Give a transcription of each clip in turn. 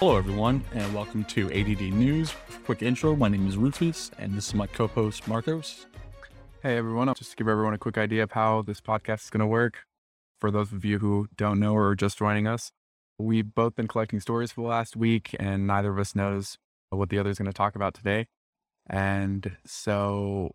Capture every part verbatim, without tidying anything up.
Hello, everyone, and welcome to A D D News. Quick intro, my name is Rufus, and this is my co-host, Marcos. Hey, everyone. Just to give everyone a quick idea of how this podcast is going to work, for those of you who don't know or are just joining us, we've both been collecting stories for the last week, and neither of us knows what the other is going to talk about today. And so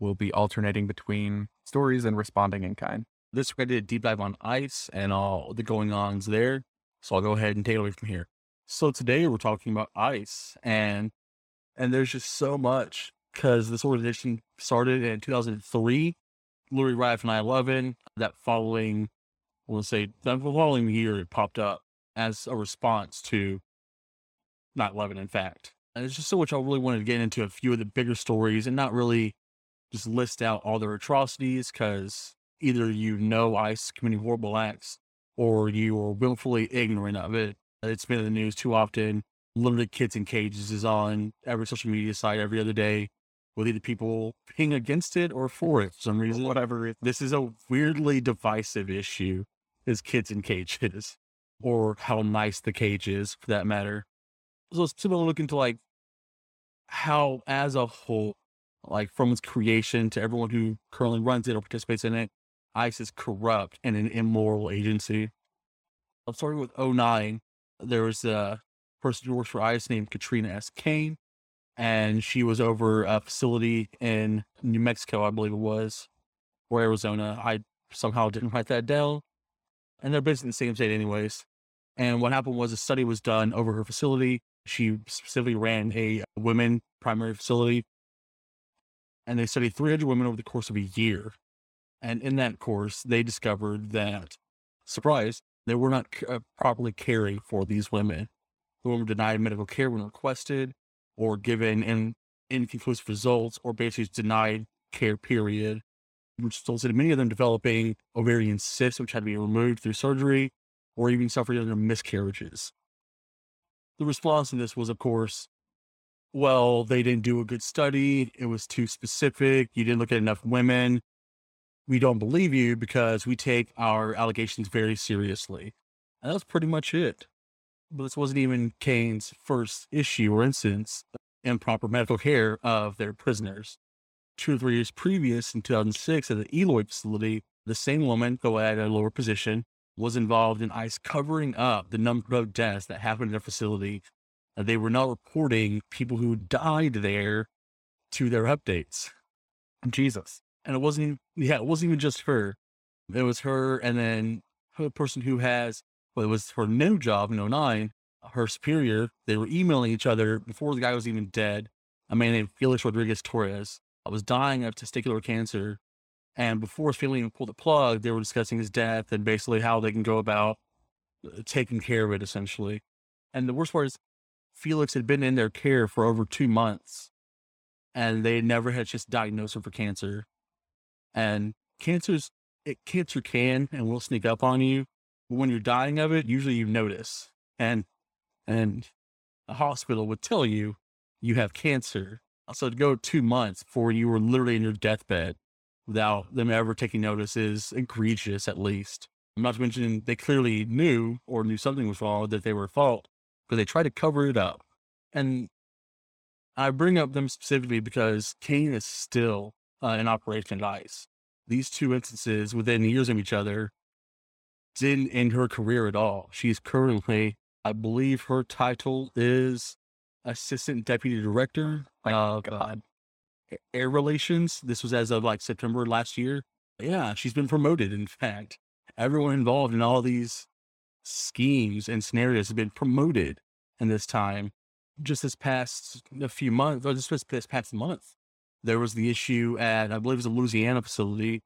we'll be alternating between stories and responding in kind. This week I did a deep dive on ICE and all the going-ons there, so I'll go ahead and take it away from here. So today we're talking about ICE, and and there's just so much, because this organization started in two thousand three. Louis Rife and nine eleven, that following, we'll say, that following year, it popped up as a response to nine eleven, in fact. And it's just so much I really wanted to get into a few of the bigger stories and not really just list out all their atrocities, because either you know ICE committing horrible acts or you are willfully ignorant of it. It's been in the news too often. Limited Kids in Cages is on every social media site every other day, with either people being against it or for it for some reason. Whatever. This is a weirdly divisive issue, is kids in cages, or how nice the cage is, for that matter. So it's similar to look into like how, as a whole, like from its creation to everyone who currently runs it or participates in it, ICE is corrupt and an immoral agency. I'm starting with oh nine. There was a person who works for ICE named Katrina S. Kane, and she was over a facility in New Mexico, I believe it was, or Arizona. I somehow didn't write that down. And they're basically in the same state anyways. And what happened was a study was done over her facility. She specifically ran a women primary facility. And they studied three hundred women over the course of a year. And in that course, they discovered that, surprise, they were not uh, properly caring for these women. The women denied medical care when requested, or given in, inconclusive results, or basically denied care, period, which resulted in many of them developing ovarian cysts, which had to be removed through surgery, or even suffering under miscarriages. The response to this was, of course, well, they didn't do a good study. It was too specific. You didn't look at enough women. We don't believe you because we take our allegations very seriously. And that's pretty much it. But this wasn't even Kane's first issue or instance of improper medical care of their prisoners. Two or three years previous, in two thousand six, at the Eloy facility, the same woman, though at a lower position, was involved in ICE covering up the number of deaths that happened in their facility. They were not reporting people who died there to their updates. Jesus. And it wasn't even, yeah, it wasn't even just her. It was her, and then the person who has, well, it was her new job in oh nine, her superior. They were emailing each other before the guy was even dead. A man named Felix Rodriguez Torres was dying of testicular cancer. And before his family even pulled the plug, they were discussing his death and basically how they can go about taking care of it, essentially. And the worst part is Felix had been in their care for over two months, and they had never had just diagnosed him for cancer. And cancer's, it, cancer can and will sneak up on you. But when you're dying of it, usually you notice. And and a hospital would tell you, you have cancer. So to go two months before you were literally in your deathbed without them ever taking notice is egregious, at least. Not to mention, they clearly knew or knew something was wrong, that they were at fault, because they tried to cover it up. And I bring up them specifically because Kane is still Uh, in Operation ICE. These two instances within years of each other didn't end her career at all. She's currently, I believe her title is Assistant Deputy Director of God. Uh, Air Relations. This was as of like September last year. Yeah, she's been promoted, in fact. Everyone involved in all these schemes and scenarios have been promoted in this time. Just this past a few months, or just this past month, there was the issue at, I believe it was a Louisiana facility,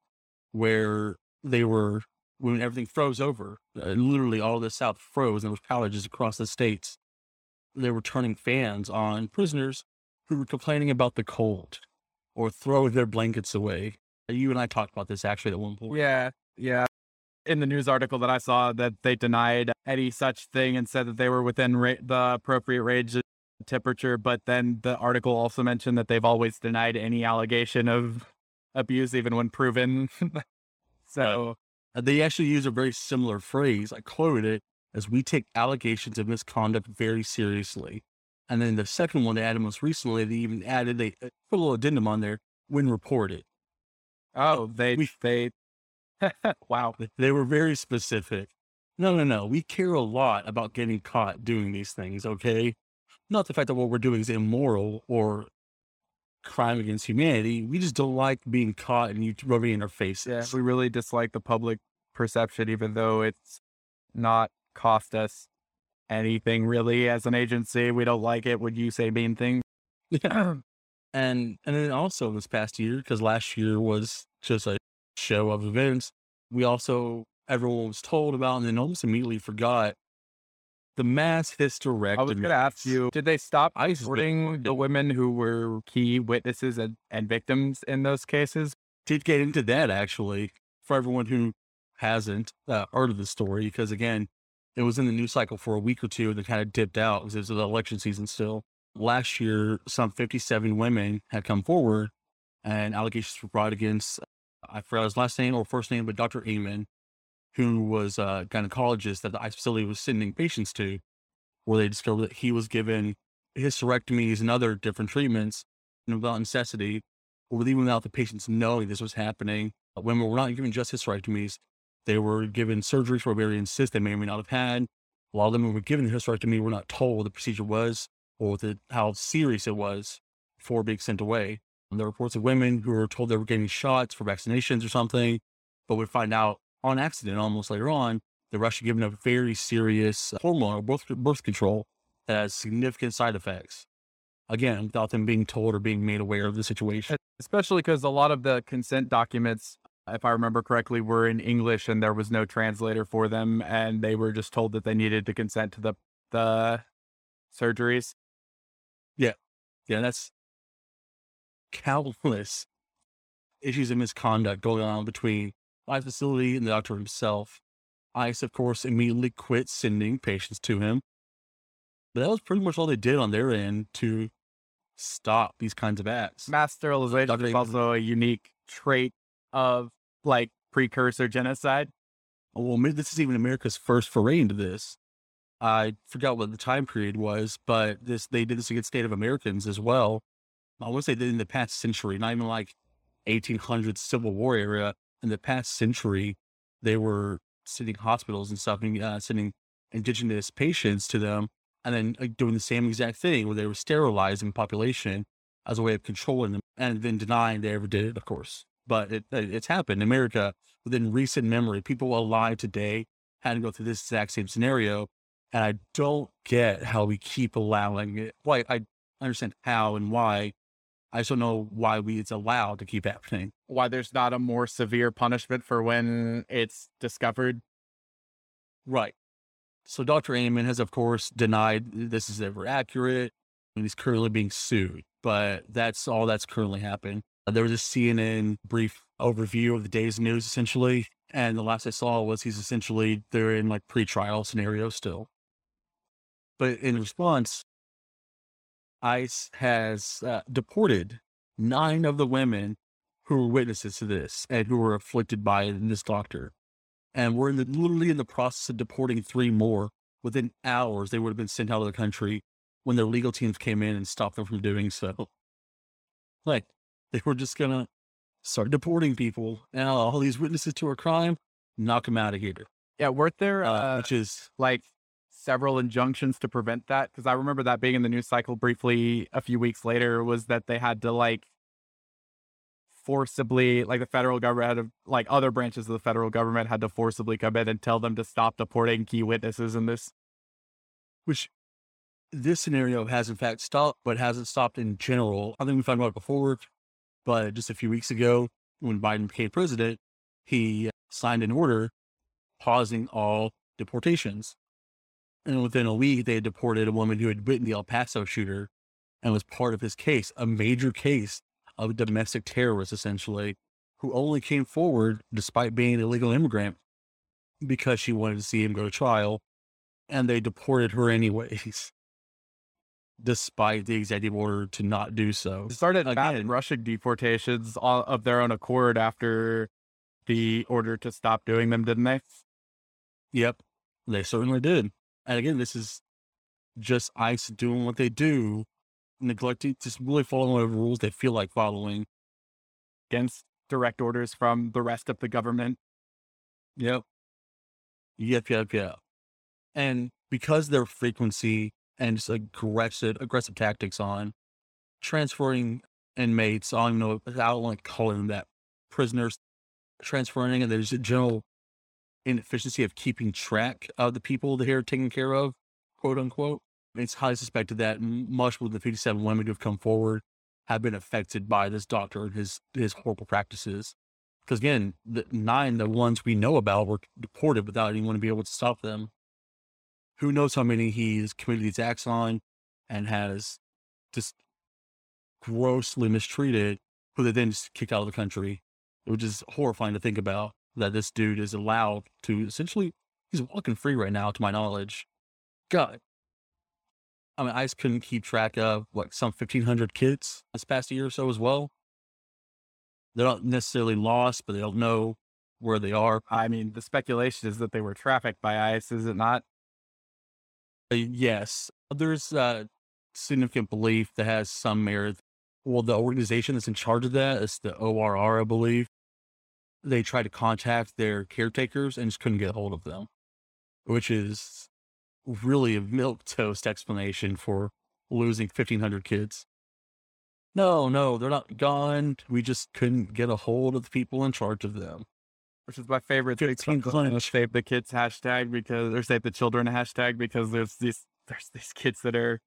where they were, when everything froze over, uh, literally all of the South froze, and there was power just across the states. They were turning fans on prisoners who were complaining about the cold or throwing their blankets away. You and I talked about this actually at one point. Yeah, yeah. In the news article that I saw, that they denied any such thing and said that they were within ra- the appropriate range temperature, but then the article also mentioned that they've always denied any allegation of abuse, even when proven. So uh, they actually use a very similar phrase. I quoted it as we take allegations of misconduct very seriously. And then the second one they added most recently, they even added, they put a little addendum on there, when reported. Oh, they, we, they, wow. They were very specific. No, no, no. We care a lot about getting caught doing these things, okay? Not the fact that what we're doing is immoral or crime against humanity. We just don't like being caught and you rubbing in our faces. Yeah, we really dislike the public perception, even though it's not cost us anything really as an agency. We don't like it when you say mean things. Yeah. And and then also this past year, because last year was just a show of events, we also, everyone was told about and then almost immediately forgot the mass hysterectomy. I was going to ask you, did they stop reporting the women who were key witnesses and, and victims in those cases? Did get into that, actually, for everyone who hasn't uh, heard of the story, because again, it was in the news cycle for a week or two and then kind of dipped out because it was the election season still. Last year, some fifty-seven women had come forward and allegations were brought against, I forgot his last name or first name, but Doctor Eamon, who was a gynecologist that the ICE facility was sending patients to, where they discovered that he was given hysterectomies and other different treatments without necessity, or even without the patients knowing this was happening. Women were not given just hysterectomies. They were given surgeries for ovarian cysts they may or may not have had. A lot of them who were given the hysterectomy were not told what the procedure was or the, how serious it was before being sent away. And there were reports of women who were told they were getting shots for vaccinations or something, but would find out on accident almost later on, they're actually given a very serious hormone or birth, birth control that has significant side effects. Again, without them being told or being made aware of the situation. Especially because a lot of the consent documents, if I remember correctly, were in English and there was no translator for them. And they were just told that they needed to consent to the, the surgeries. Yeah. Yeah. That's countless issues of misconduct going on between ICE facility and the doctor himself. ICE, of course, immediately quit sending patients to him. But that was pretty much all they did on their end to stop these kinds of acts. Mass sterilization Doctor is also a unique trait of, like, precursor genocide. Well, maybe this is even America's first foray into this. I forgot what the time period was, but this they did this against Native Americans as well. I want to say that in the past century, not even like eighteen hundreds Civil War era. In the past century, they were sending hospitals and stuff and uh, sending indigenous patients to them and then uh, doing the same exact thing where they were sterilizing population as a way of controlling them and then denying they ever did it, of course. But it, it's happened in America within recent memory. People alive today had to go through this exact same scenario. And I don't get how we keep allowing it. Well, I, I understand how and why. I just don't know why we it's allowed to keep happening. Why there's not a more severe punishment for when it's discovered. Right. So Doctor Eamon has, of course, denied this is ever accurate, and he's currently being sued. But that's all that's currently happened. There was a C N N brief overview of the day's news, essentially. And the last I saw was he's essentially, they're in like pre-trial scenario still. But in response, ICE has uh, deported nine of the women who were witnesses to this and who were afflicted by this doctor. And we're in the, literally in the process of deporting three more. Within hours, they would have been sent out of the country when their legal teams came in and stopped them from doing so. Like, they were just going to start deporting people. Now, all these witnesses to a crime, knock them out of here. Yeah, weren't there, uh, uh, which is like... several injunctions to prevent that? Because I remember that being in the news cycle briefly a few weeks later, was that they had to like forcibly, like the federal government had to, like other branches of the federal government had to forcibly come in and tell them to stop deporting key witnesses in this. Which this scenario has in fact stopped, but hasn't stopped in general. I think we found out before, but just a few weeks ago when Biden became president, he signed an order pausing all deportations. And within a week, they had deported a woman who had written the El Paso shooter and was part of his case, a major case of domestic terrorists, essentially, who only came forward despite being an illegal immigrant because she wanted to see him go to trial. And they deported her anyways, despite the executive order to not do so. They started Again, rushing deportations of their own accord after the order to stop doing them, didn't they? Yep. They certainly did. And again, this is just ICE doing what they do, neglecting, just really following whatever rules they feel like following. Against direct orders from the rest of the government. Yep. Yep, yep, yep. And because their frequency and just aggressive, aggressive tactics on transferring inmates, I don't even know, I don't like calling them that, prisoners, transferring, and there's a general inefficiency of keeping track of the people that are taken care of, quote unquote. It's highly suspected that much of the fifty-seven women who've come forward have been affected by this doctor and his, his horrible practices. Because again, the nine, the ones we know about were deported without anyone being able to stop them. Who knows how many he's committed these acts on and has just grossly mistreated, who they then just kicked out of the country. Which is horrifying to think about, that this dude is allowed to essentially, he's walking free right now, to my knowledge. God. I mean, ICE couldn't keep track of, what, some fifteen hundred kids this past year or so as well. They're not necessarily lost, but they don't know where they are. I mean, the speculation is that they were trafficked by ICE, is it not? Uh, yes. There's a significant belief that has some merit. Well, the organization that's in charge of that is the O R R, I believe. They tried to contact their caretakers and just couldn't get a hold of them, which is really a milquetoast explanation for losing fifteen hundred kids. No, no, they're not gone. We just couldn't get a hold of the people in charge of them. Which is my favorite thing. Save the kids hashtag because, or save the children hashtag, because there's these, there's these kids that are,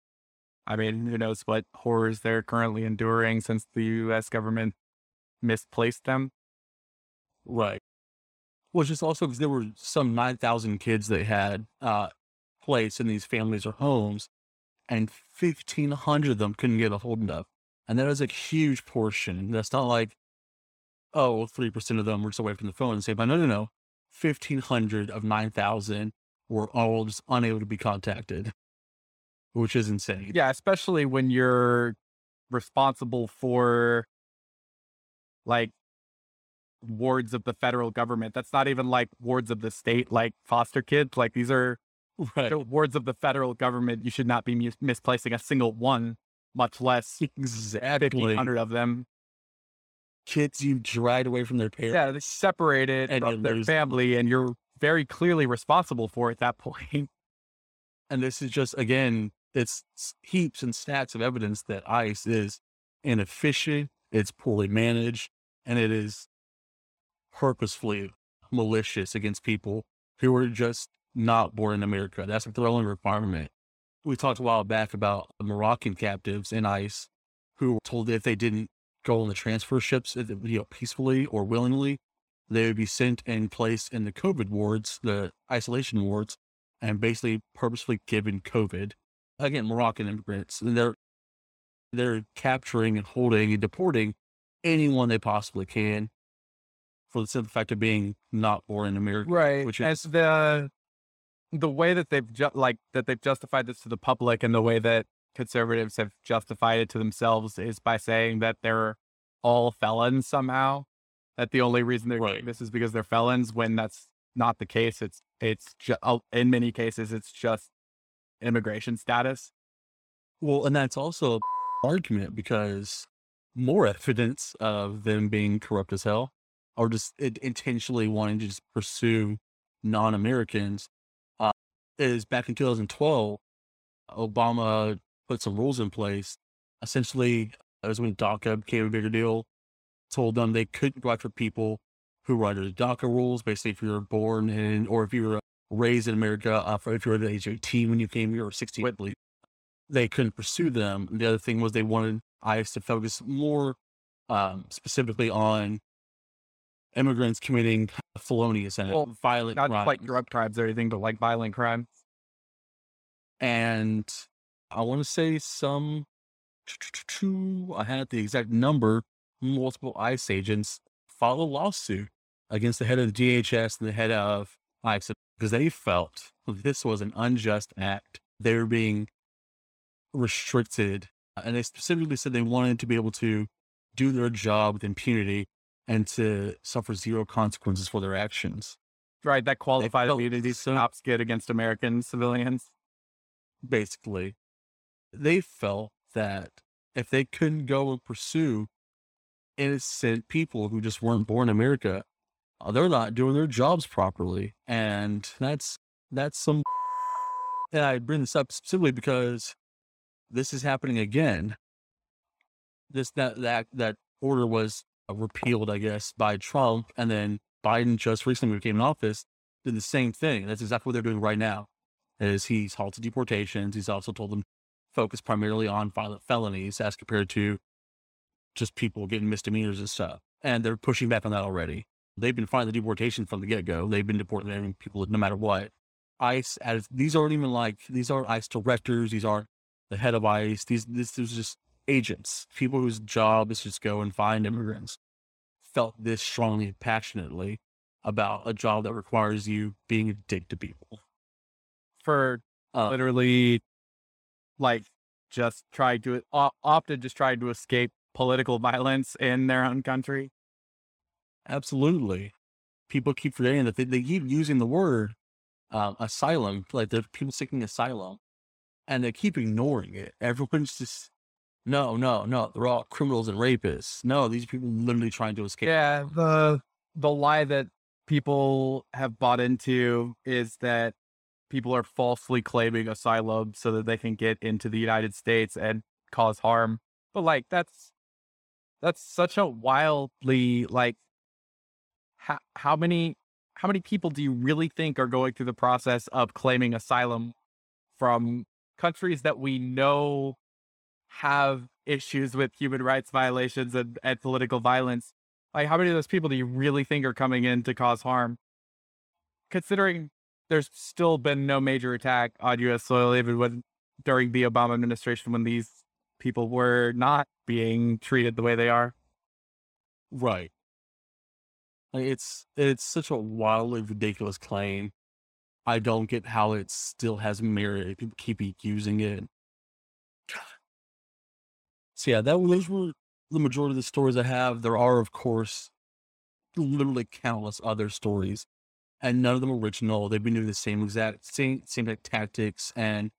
I mean, who knows what horrors they're currently enduring since the U S government misplaced them. Right. Which is also because there were some nine thousand kids they had, uh, place in these families or homes, and fifteen hundred of them couldn't get a hold of. And that is a huge portion. That's not like, oh, three percent of them were just away from the phone and say, but no, no, no. fifteen hundred of nine thousand were all just unable to be contacted, which is insane. Yeah. Especially when you're responsible for like wards of the federal government. That's not even like wards of the state, like foster kids. Like these are, right, the wards of the federal government. You should not be mis- misplacing a single one, much less exactly fifteen hundred of them. Kids you dragged away from their parents. Yeah, they're separated and from their family, them. And you're very clearly responsible for it at that point. And this is just, again, it's heaps and stacks of evidence that ICE is inefficient, it's poorly managed, and it is purposefully malicious against people who are just not born in America. That's their only requirement. We talked a while back about the Moroccan captives in ICE who were told that if they didn't go on the transfer ships, you know, peacefully or willingly, they would be sent and placed in the COVID wards, the isolation wards, and basically purposefully given COVID. Again, Moroccan immigrants, they're, they're capturing and holding and deporting anyone they possibly can for the simple fact of being not born in America. Right. Which is, as the... The way that they've ju- like that they've justified this to the public, and the way that conservatives have justified it to themselves, is by saying that they're all felons somehow. That the only reason they're doing this is because they're felons, when that's not the case. It's it's ju- in many cases it's just immigration status. Well, and that's also an argument, because more evidence of them being corrupt as hell, or just it, intentionally wanting to just pursue non-Americans. Is back in two thousand twelve, Obama put some rules in place. Essentially, it was when DACA became a bigger deal, told them they couldn't go after people who were under the DACA rules. Basically, if you were born in, or if you were raised in America, uh, if you were the age of eighteen when you came here, or sixteen, Whitley, they couldn't pursue them. The other thing was they wanted ICE to focus more um, specifically on immigrants committing felonious and well, violent crimes. Not quite drug crimes or anything, but like violent crimes. And I want to say some, I had the exact number, multiple ICE agents filed a lawsuit against the head of the D H S and the head of ICE because they felt this was an unjust act. They were being restricted. And they specifically said they wanted to be able to do their job with impunity and to suffer zero consequences for their actions. Right, that qualified immunity stops good against American civilians. Basically, they felt that if they couldn't go and pursue innocent people who just weren't born in America, they're not doing their jobs properly. And that's, that's some, and I bring this up specifically because this is happening again. This, that, that, that order was repealed, I guess, by Trump. And then Biden just recently became in office, did the same thing. That's exactly what they're doing right now. Is he's halted deportations. He's also told them to focus primarily on violent felonies as compared to just people getting misdemeanors and stuff. And they're pushing back on that already. They've been fighting the deportation from the get-go. They've been deporting people no matter what. ICE, as, these aren't even like, these aren't ICE directors. These aren't the head of ICE. These, this is just agents, people whose job is just go and find immigrants, felt this strongly and passionately about a job that requires you being a dick to people. For uh, literally, like, just tried to, op- opted just tried to escape political violence in their own country. Absolutely. People keep forgetting that they, they keep using the word um, asylum, like the people seeking asylum, and they keep ignoring it. Everyone's just, no, no, no, they're all criminals and rapists. No, these people are literally trying to escape. Yeah, the the lie that people have bought into is that people are falsely claiming asylum so that they can get into the United States and cause harm. But like, that's, that's such a wildly, like, how, how many, how many people do you really think are going through the process of claiming asylum from countries that we know have issues with human rights violations and, and political violence? Like, how many of those people do you really think are coming in to cause harm? Considering there's still been no major attack on U S soil, even when, during the Obama administration, when these people were not being treated the way they are. Right. Like, it's, it's such a wildly ridiculous claim. I don't get how it still has merit. People keep using it. So yeah, that, those were the majority of the stories I have. There are, of course, literally countless other stories, and none of them original. They've been doing the same exact same same exact tactics and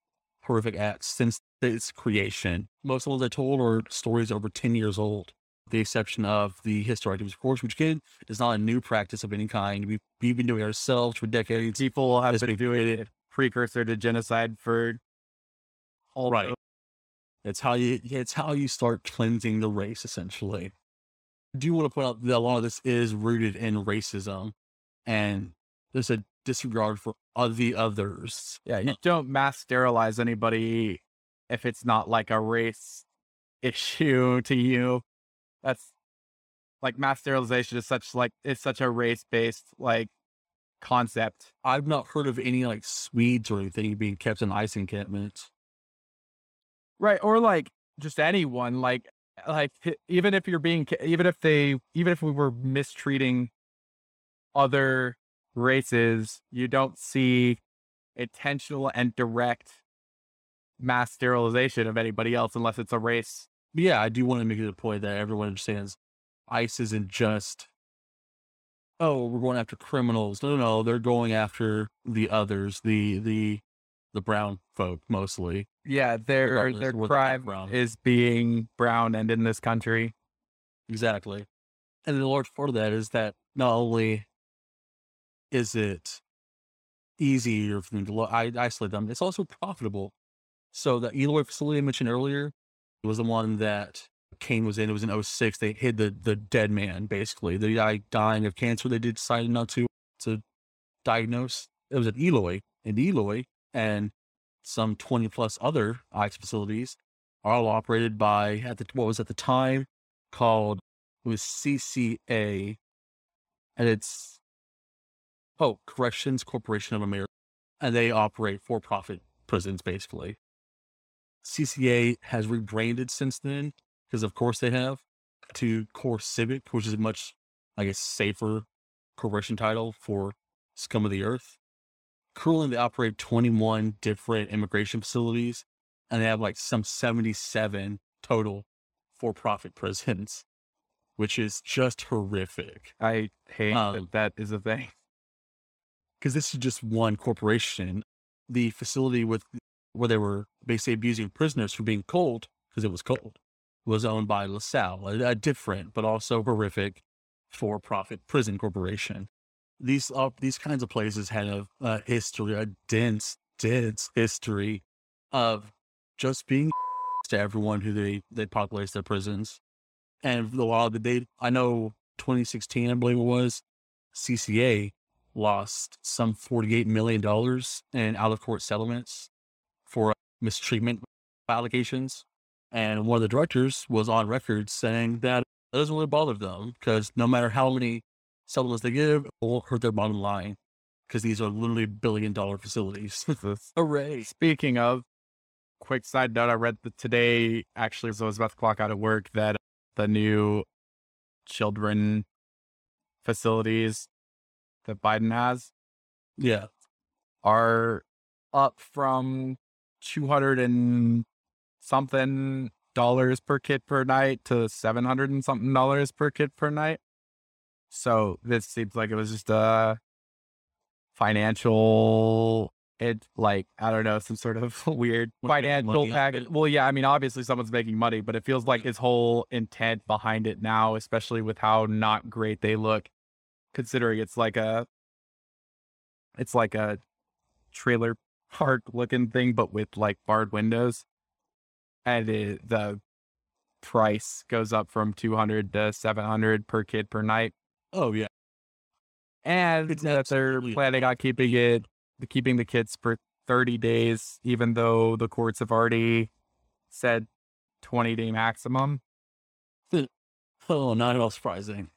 horrific acts since its creation. Most of the ones I told are stories over ten years old, with the exception of the hysterectomies, of course, which again is not a new practice of any kind. We've, we've been doing it ourselves for decades. People have been doing it, precursor to genocide, for all right. It's how you, it's how you start cleansing the race, essentially. I do want to point out that a lot of this is rooted in racism, and there's a disregard for the others. Yeah, you don't mass sterilize anybody if it's not like a race issue to you. That's like, mass sterilization is such like, it's such a race-based like concept. I've not heard of any like Swedes or anything being kept in ICE encampments. Right. Or like just anyone, like, like even if you're being, even if they, even if we were mistreating other races, you don't see intentional and direct mass sterilization of anybody else unless it's a race. Yeah. I do want to make it a point that everyone understands ICE isn't just, oh, we're going after criminals. No, no, no. They're going after the others, the, the, the brown folk mostly. Yeah, their their crime is being brown and in this country. Exactly. And the large part of that is that not only is it easier for them to lo- I- isolate them, it's also profitable. So the Eloy facility I mentioned earlier was the one that Kane was in. It was in oh six. They hid the, the dead man, basically. The guy dying of cancer they did decide not to, to diagnose. It was at Eloy. And Eloy and some twenty plus other ICE facilities are all operated by, at the, what was at the time called, it was C C A, and it's, oh, Corrections Corporation of America. And they operate for-profit prisons, basically. C C A has rebranded since then, because of course they have, to CoreCivic, which is a much, I guess, safer corporation title for scum of the earth. Currently, they operate twenty-one different immigration facilities, and they have like some seventy-seven total for-profit prisons, which is just horrific. I hate um, that that is a thing. because this is just one corporation. The facility with where they were basically abusing prisoners for being cold, because it was cold, was owned by LaSalle, a, a different but also horrific for-profit prison corporation. These uh, these kinds of places had a, a history, a dense, dense history of just being to everyone who they, they populates their prisons. And the law that they, I know twenty sixteen, I believe it was, C C A lost some forty-eight million dollars in out-of-court settlements for mistreatment allegations. And one of the directors was on record saying that it doesn't really bother them because no matter how many settlements they give, it won't hurt their bottom line because these are literally billion-dollar facilities. Hooray. Speaking of, quick side note, I read that today, actually, as I was about to clock out of work, that the new children facilities that Biden has yeah, are up from two hundred and something dollars per kid per night to seven hundred and something dollars per kid per night. So this seems like it was just a financial, it like, I don't know, some sort of weird financial package. Well, yeah, I mean, obviously someone's making money, but it feels like his whole intent behind it now, especially with how not great they look, considering it's like a, it's like a trailer park looking thing, but with like barred windows. And it, the price goes up from two hundred to seven hundred per kid per night. Oh, yeah. And it's that they're planning on keeping it, keeping the kids for thirty days, even though the courts have already said twenty day maximum. Oh, not at all surprising.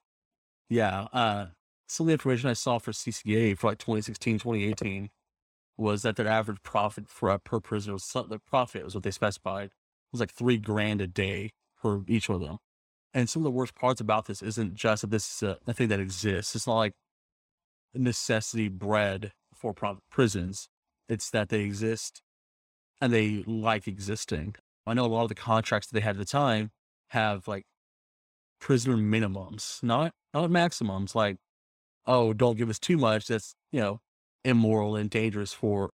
Yeah. Uh, some of the information I saw for C C A for like twenty sixteen, twenty eighteen was that their average profit for uh, per prisoner was, their profit was what they specified. It was like three grand a day for each of them. And some of the worst parts about this isn't just that this is a, a thing that exists. It's not like necessity bred for profit prisons. It's that they exist and they like existing. I know a lot of the contracts that they had at the time have like prisoner minimums, not, not maximums. Like, oh, don't give us too much. That's, you know, immoral and dangerous for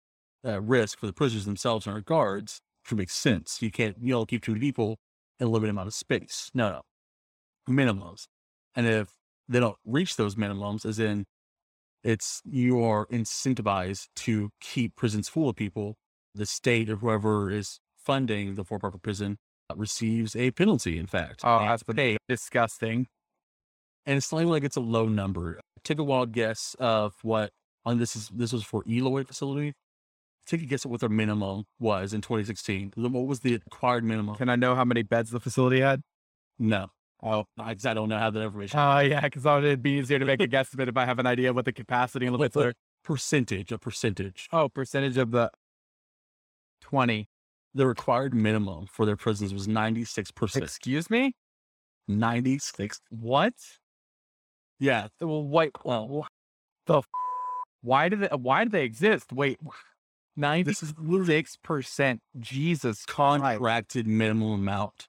uh, risk for the prisoners themselves and our guards. Which makes sense. You can't, you know, keep two people in a limited amount of space. No, no. Minimums. And if they don't reach those minimums, as in it's, you are incentivized to keep prisons full of people, the state or whoever is funding the for-profit prison receives a penalty, in fact. Oh, and that's hey, disgusting. And it's not even like it's a low number. Take a wild guess of what, and this is, this was for Eloy facility. Take a guess at what their minimum was in twenty sixteen. What was the required minimum? Can I know how many beds the facility had? No. Oh, I, I don't know how that information. Oh, uh, yeah, because it'd be easier to make a guesstimate if I have an idea what the capacity limits are. Percentage, a percentage. Oh, percentage of the twenty. The required minimum for their prisons was ninety-six percent. Excuse me? ninety-six. What? Yeah. Well, wait. Well, the f- why do they? Why do they exist? Wait, ninety-six percent. Jesus, contracted minimum amount.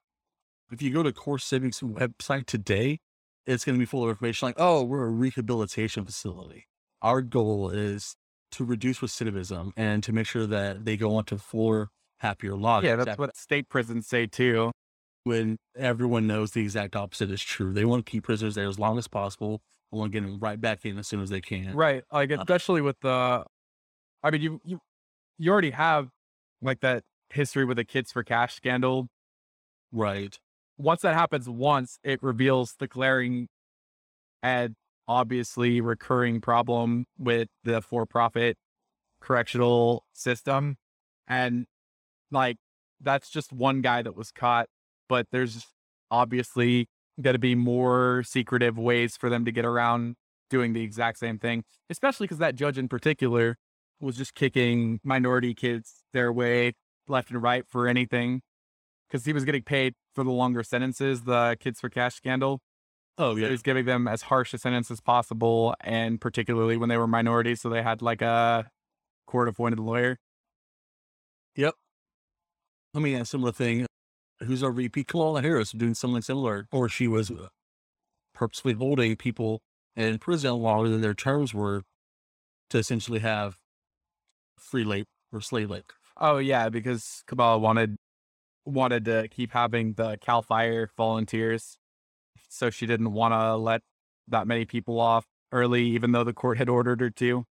If you go to CoreCivic's website today, it's going to be full of information like, oh, we're a rehabilitation facility. Our goal is to reduce recidivism and to make sure that they go on to fuller, happier lives. Yeah, that's exactly what state prisons say too. When everyone knows the exact opposite is true. They want to keep prisoners there as long as possible. They want to get them right back in as soon as they can. Right. Like, especially with the, I mean, you, you, you already have like that history with the Kids for Cash scandal. Right. Once that happens once, it reveals the glaring and obviously recurring problem with the for-profit correctional system. And like, that's just one guy that was caught, but there's obviously going to be more secretive ways for them to get around doing the exact same thing, especially because that judge in particular was just kicking minority kids their way left and right for anything. Because he was getting paid for the longer sentences, the Kids for Cash scandal. Oh, yeah. So he was giving them as harsh a sentence as possible, and particularly when they were minorities, so they had like a court-appointed lawyer. Yep. Let me ask a similar thing. Who's our V P? Kamala Harris doing something similar, or she was purposely holding people in prison longer than their terms were to essentially have free labor or slave labor. Oh yeah, because Kamala wanted wanted to keep having the Cal Fire volunteers, so she didn't want to let that many people off early, even though the court had ordered her to.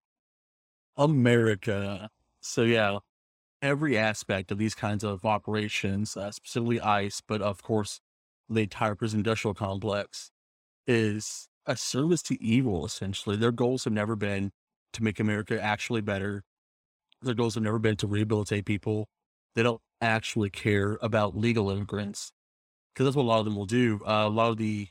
America. So yeah, every aspect of these kinds of operations, uh, specifically ICE, but of course the entire prison industrial complex, is a service to evil, essentially. Their goals have never been to make America actually better. Their goals have never been to rehabilitate people. They don't actually care about legal immigrants, because that's what a lot of them will do. Uh, a lot of the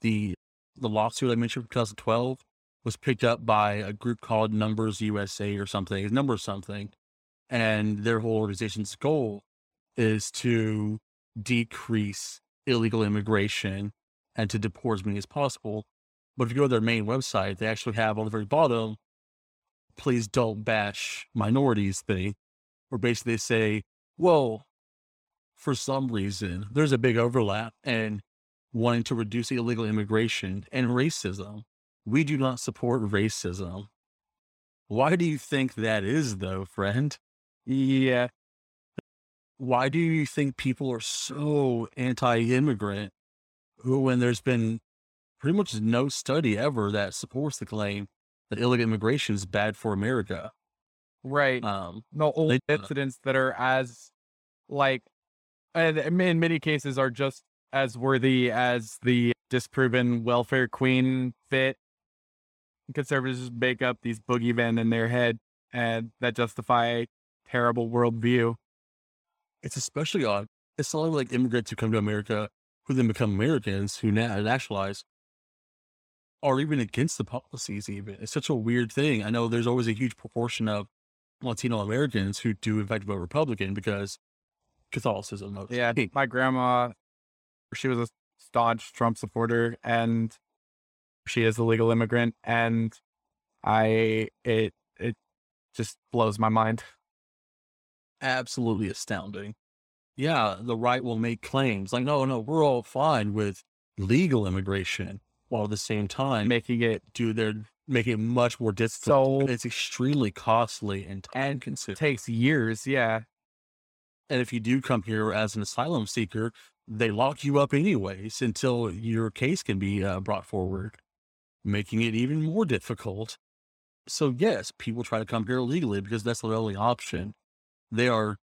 the the lawsuit I mentioned from twenty twelve was picked up by a group called Numbers U S A or something, Numbers something. And their whole organization's goal is to decrease illegal immigration and to deport as many as possible. But if you go to their main website, they actually have on the very bottom, please don't bash minorities thing, where basically they say, well, for some reason, there's a big overlap and wanting to reduce illegal immigration and racism. We do not support racism. Why do you think that is, though, friend? Yeah. Why do you think people are so anti-immigrant when there's been pretty much no study ever that supports the claim that illegal immigration is bad for America? Right. Um, no, old they, incidents that are as, like, and in many cases are just as worthy as the disproven welfare queen fit. Conservatives just make up these boogeymen in their head and that justify terrible worldview. It's especially odd. It's only like immigrants who come to America, who then become Americans, who now naturalize, or even against the policies even. It's such a weird thing. I know there's always a huge proportion of Latino Americans who do in fact vote Republican because Catholicism. Mostly. Yeah. My grandma, she was a staunch Trump supporter and she is a legal immigrant. And I, it, it just blows my mind. Absolutely astounding. Yeah. The right will make claims like, no, no, we're all fine with legal immigration, while at the same time making it do their making it much more difficult. So it's extremely costly and time consuming. Takes years, yeah. And if you do come here as an asylum seeker, they lock you up anyways until your case can be uh, brought forward, making it even more difficult. So yes, people try to come here illegally because that's their only option. They are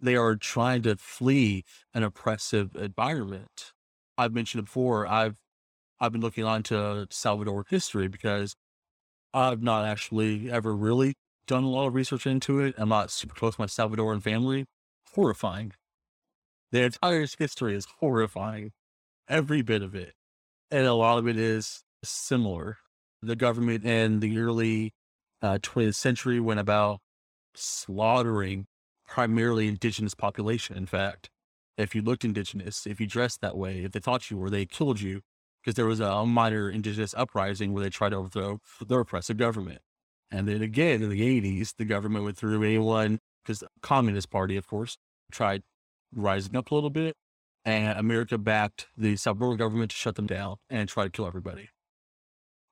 they are trying to flee an oppressive environment. I've mentioned before. I've I've been looking onto Salvadoran history because I've not actually ever really done a lot of research into it. I'm not super close to my Salvadoran family. Horrifying. Their entire history is horrifying. Every bit of it. And a lot of it is similar. The government in the early uh, twentieth century went about slaughtering primarily indigenous population. In fact, if you looked indigenous, if you dressed that way, if they thought you were, they killed you. Because there was a minor indigenous uprising where they tried to overthrow the oppressive government. And then again, in the eighties, the government went through anyone, because the Communist Party, of course, tried rising up a little bit, and America backed the Salvadoran government to shut them down and try to kill everybody.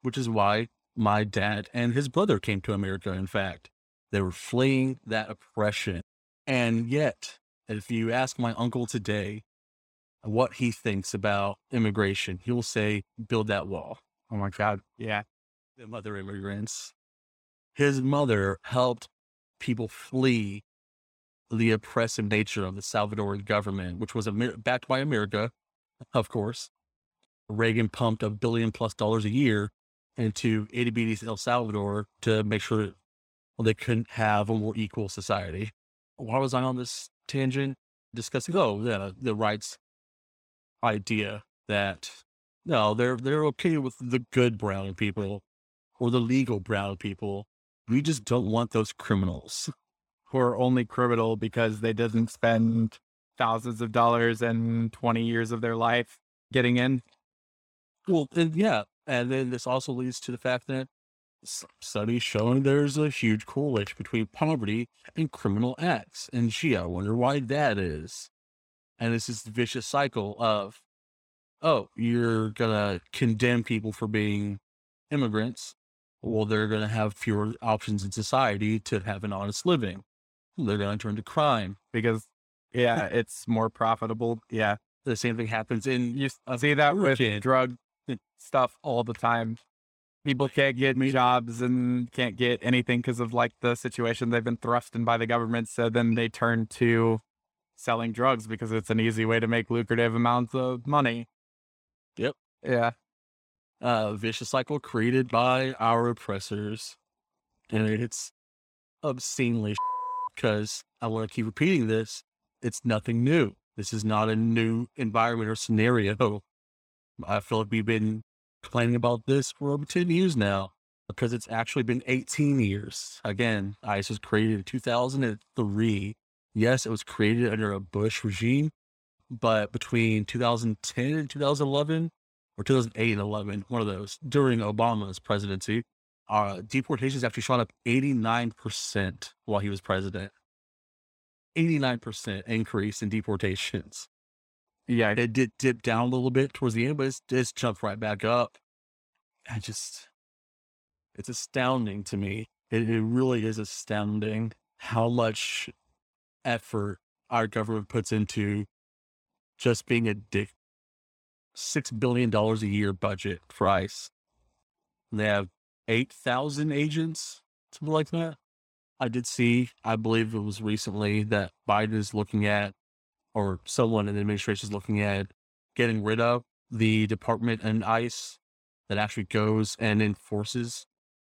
Which is why my dad and his brother came to America, in fact. They were fleeing that oppression. And yet, if you ask my uncle today, what he thinks about immigration, he will say, build that wall. Oh my God. Yeah. The mother immigrants. His mother helped people flee the oppressive nature of the Salvadoran government, which was Amer- backed by America, of course. Reagan pumped a billion plus dollars a year into itty bitty El Salvador to make sure that, well, they couldn't have a more equal society. Why was I on this tangent discussing, oh, yeah, the rights idea that no, they're, they're okay with the good brown people or the legal brown people. We just don't want those criminals who are only criminal because they didn't spend thousands of dollars and twenty years of their life getting in. Well, and yeah. And then this also leads to the fact that studies showing there's a huge correlation between poverty and criminal acts. And gee, I wonder why that is. And it's this vicious cycle of, oh, you're going to condemn people for being immigrants. Well, they're going to have fewer options in society to have an honest living. They're going to turn to crime because, yeah, it's more profitable. Yeah. The same thing happens in, you see that with kid. drug stuff all the time. People can't get jobs and can't get anything because of like the situation they've been thrust in by the government. So then they turn to selling drugs because it's an easy way to make lucrative amounts of money. Yep. Yeah. Uh, vicious cycle created by our oppressors. And it's obscenely because I want to keep repeating this. It's nothing new. This is not a new environment or scenario. I feel like we've been complaining about this for over ten years now, because it's actually been eighteen years. Again, ICE was created in two thousand three. Yes, it was created under a Bush regime, but between two thousand ten and two thousand eleven, or two thousand eight and eleven, one of those, during Obama's presidency, uh, deportations actually shot up eighty-nine percent while he was president. eighty-nine percent increase in deportations. Yeah, it did dip down a little bit towards the end, but it's, it's jumped right back up. I just, it's astounding to me. It, it really is astounding how much effort our government puts into just being a dick. six billion dollars a year budget for ICE. And they have eight thousand agents, something like that. I did see, I believe it was recently, that Biden is looking at, or someone in the administration is looking at, getting rid of the department in ICE that actually goes and enforces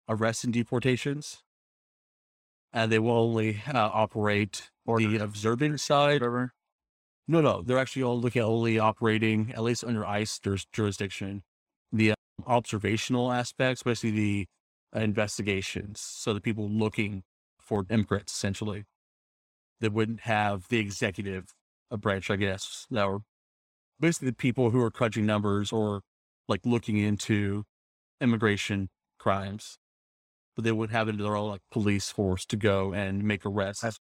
arrests and deportations. And they will only uh, operate or the observing side. Or, no, no, they're actually all looking at only operating, at least under ICE jurisdiction, the uh, observational aspects, especially the uh, investigations. So the people looking for immigrants, essentially, that wouldn't have the executive a branch, I guess, that were basically the people who are crunching numbers or like looking into immigration crimes, but they would have into their own like police force to go and make arrests.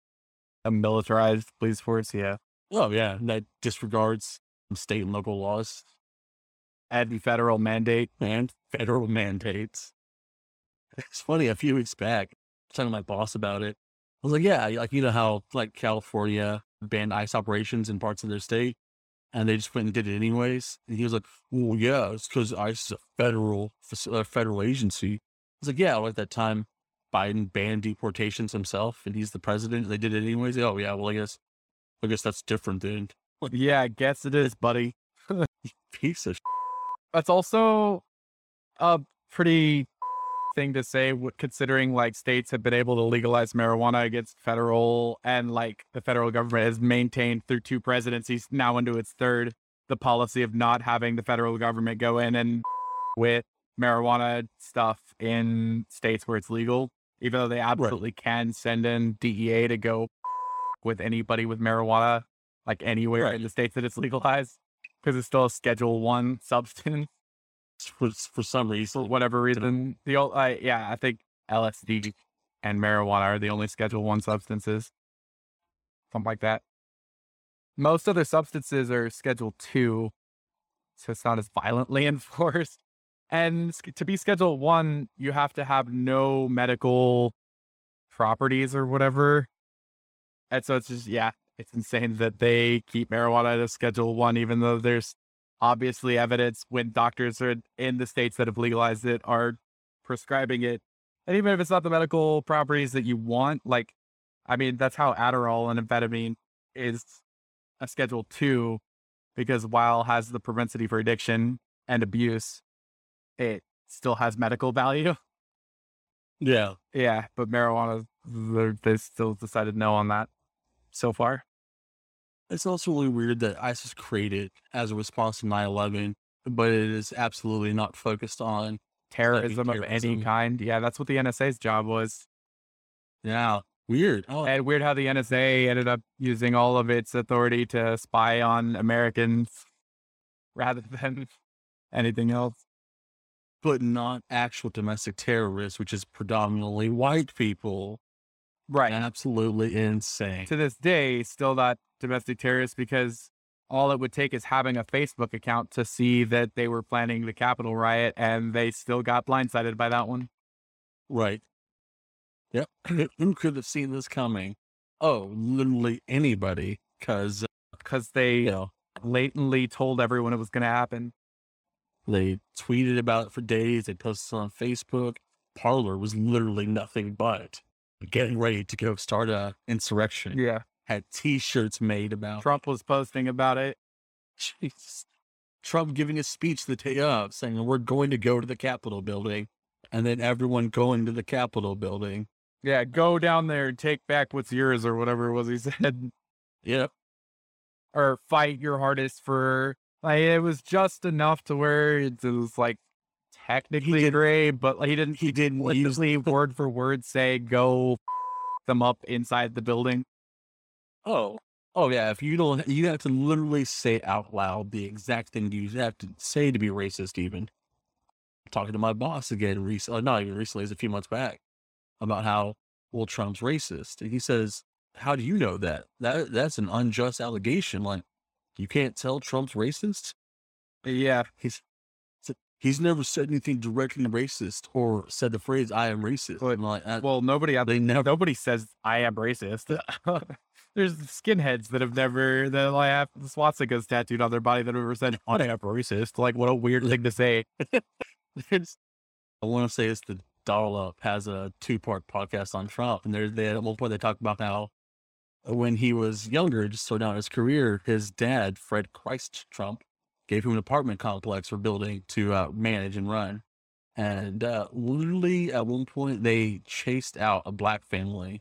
A militarized police force. Yeah. Oh yeah. And that disregards state and local laws. Add federal mandate and federal mandates. It's funny. A few weeks back, I was talking to my boss about it. I was like, yeah, like, you know how like California banned ICE operations in parts of their state and they just went and did it anyways. And he was like, well, yeah, it's because ICE is a federal, a federal agency. I was like, yeah, well, at that time, Biden banned deportations himself and he's the president. They did it anyways. Like, oh yeah. Well, I guess, I guess that's different then. Like, yeah, I guess it is, buddy. Piece of shit. That's also a pretty thing to say, considering like states have been able to legalize marijuana against federal, and like the federal government has maintained through two presidencies, now into its third, the policy of not having the federal government go in and with marijuana stuff in states where it's legal, even though they absolutely right. can send in D E A to go with anybody with marijuana, like anywhere right. in the states that it's legalized, because it's still a Schedule One substance. For, for some reason, for whatever reason, the old, uh, yeah, I think L S D and marijuana are the only Schedule One substances, something like that. Most other substances are Schedule Two, so it's not as violently enforced. And to be Schedule One, you have to have no medical properties or whatever. And so it's just, yeah, it's insane that they keep marijuana at a Schedule One, even though there's obviously evidence when doctors are in the states that have legalized it are prescribing it. And even if it's not the medical properties that you want, like, I mean, that's how Adderall and amphetamine is a Schedule Two, because while it has the propensity for addiction and abuse, it still has medical value. Yeah. Yeah. But marijuana, they still decided no on that so far. It's also really weird that ICE was created as a response to nine eleven, but it is absolutely not focused on terrorism, terrorism. of any kind. Yeah, that's what the N S A's job was. Yeah, weird. Oh. And weird how the N S A ended up using all of its authority to spy on Americans rather than anything else. But not actual domestic terrorists, which is predominantly white people. Right. Absolutely insane. To this day, still not domestic terrorists, because all it would take is having a Facebook account to see that they were planning the Capitol riot, and they still got blindsided by that one. Right. Yep. Who could have seen this coming? Oh, literally anybody, because, because they you know, blatantly told everyone it was going to happen. They tweeted about it for days. They posted on Facebook. Parler was literally nothing but getting ready to go start a insurrection. Yeah. Had T-shirts made about Trump was posting about it. Jesus. Trump giving a speech the day of saying, we're going to go to the Capitol building. And then everyone going to the Capitol building. Yeah, go down there and take back what's yours or whatever it was he said. Yep. Or fight your hardest for, like, it was just enough to where it was like technically gray, but like, he didn't, he didn't literally word for word say, go f- them up inside the building. Oh, oh yeah. If you don't, you have to literally say out loud the exact thing you have to say to be racist even. Talking to my boss again recently, not even recently, it's a few months back, about how, well, Trump's racist. And he says, how do you know that? That that's an unjust allegation. Like, you can't tell Trump's racist? Yeah. He's he's never said anything directly racist or said the phrase, I am racist. Well, like, I, well nobody they never, nobody says, I am racist. There's skinheads that have never, that like have the swastikas tattooed on their body that have never said, I am racist. Like, what a weird thing to say. I want to say it's the Dollop has a two-part podcast on Trump, and there they at one point they talk about how when he was younger, just so down his career, his dad, Fred Christ Trump, gave him an apartment complex for building to uh, manage and run. And uh, literally at one point they chased out a black family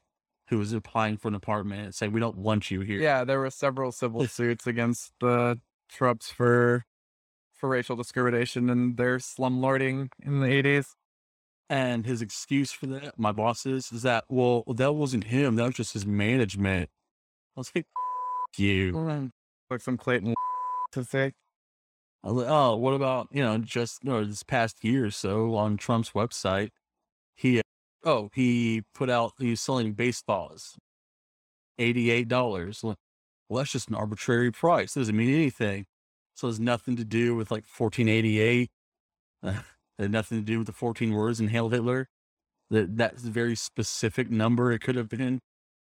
who was applying for an apartment and saying, we don't want you here. Yeah, there were several civil suits against the uh, Trumps for... for racial discrimination and their slumlording in the eighties. And his excuse for that, my bosses, is that, well, that wasn't him. That was just his management. I was like, F you. Like some Clayton to say. I was like, oh, what about, you know, just you know, this past year or so on Trump's website, he, oh, he put out, he was selling baseballs, eighty-eight dollars. Like, well, that's just an arbitrary price. It doesn't mean anything. So it has nothing to do with like fourteen eighty-eight, uh, had nothing to do with the fourteen words in Hail Hitler. That That's a very specific number it could have been.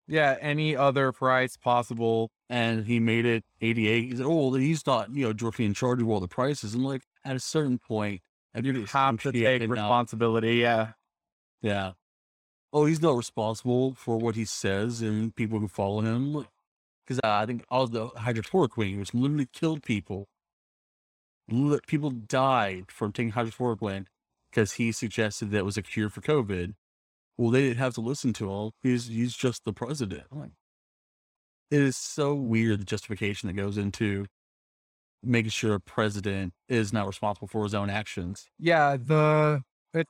Yeah, any other price possible. And he made it eighty-eight. He said, oh, he's not, you know, directly in charge of all the prices. And like at a certain point, you have to take responsibility. Yeah. Yeah. Oh, he's not responsible for what he says and people who follow him. Because uh, I think all the hydroxychloroquine, which literally killed people. People died from taking hydroxychloroquine because he suggested that it was a cure for COVID. Well, they didn't have to listen to him. He's, he's just the president. I'm like, it is so weird, the justification that goes into making sure a president is not responsible for his own actions. Yeah, the it,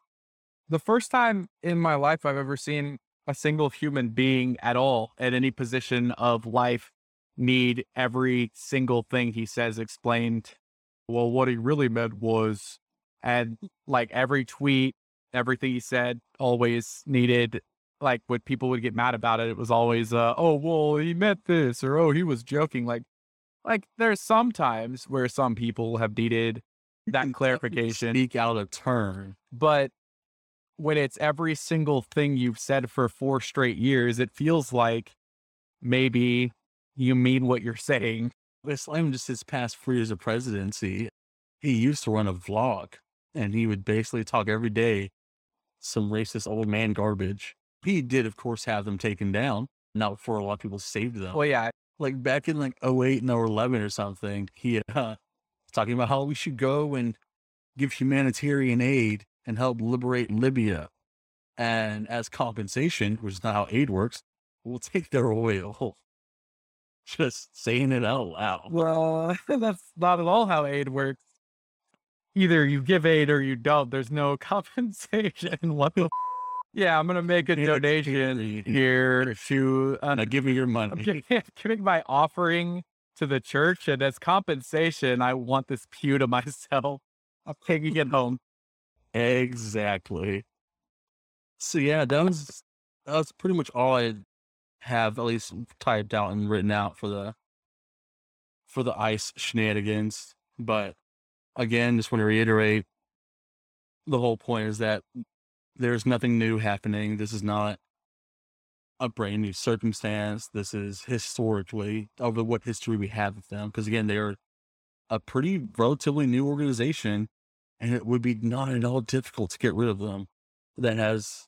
the first time in my life I've ever seen a single human being at all at any position of life need every single thing he says explained. Well, what he really meant was, and like every tweet, everything he said always needed, like what people would get mad about it. It was always, uh, oh, well, he meant this, or, oh, he was joking. Like, like there's some times where some people have needed that clarification. Speak out of turn. But when it's every single thing you've said for four straight years, it feels like maybe you mean what you're saying. It's just his past three years of presidency. He used to run a vlog, and he would basically talk every day some racist old man garbage. He did, of course, have them taken down, not before a lot of people saved them. Well, yeah. Like back in like oh eight and oh eleven or something, he uh, was talking about how we should go and give humanitarian aid and help liberate Libya. And as compensation, which is not how aid works, we'll take their oil. Just saying it out loud. Well, that's not at all how aid works. Either you give aid or you don't. There's no compensation. What the f- Yeah, I'm going to make a donation here to... Uh, now give me your money. I'm giving my offering to the church, and as compensation, I want this pew to myself. I'm taking it home. Exactly. So yeah, that was, that was pretty much all I... have at least typed out and written out for the for the ICE shenanigans. But again, just want to reiterate, the whole point is that there's nothing new happening. This is not a brand new circumstance. This is historically over what history we have with them. Because again, they are a pretty relatively new organization, and it would be not at all difficult to get rid of them. That has,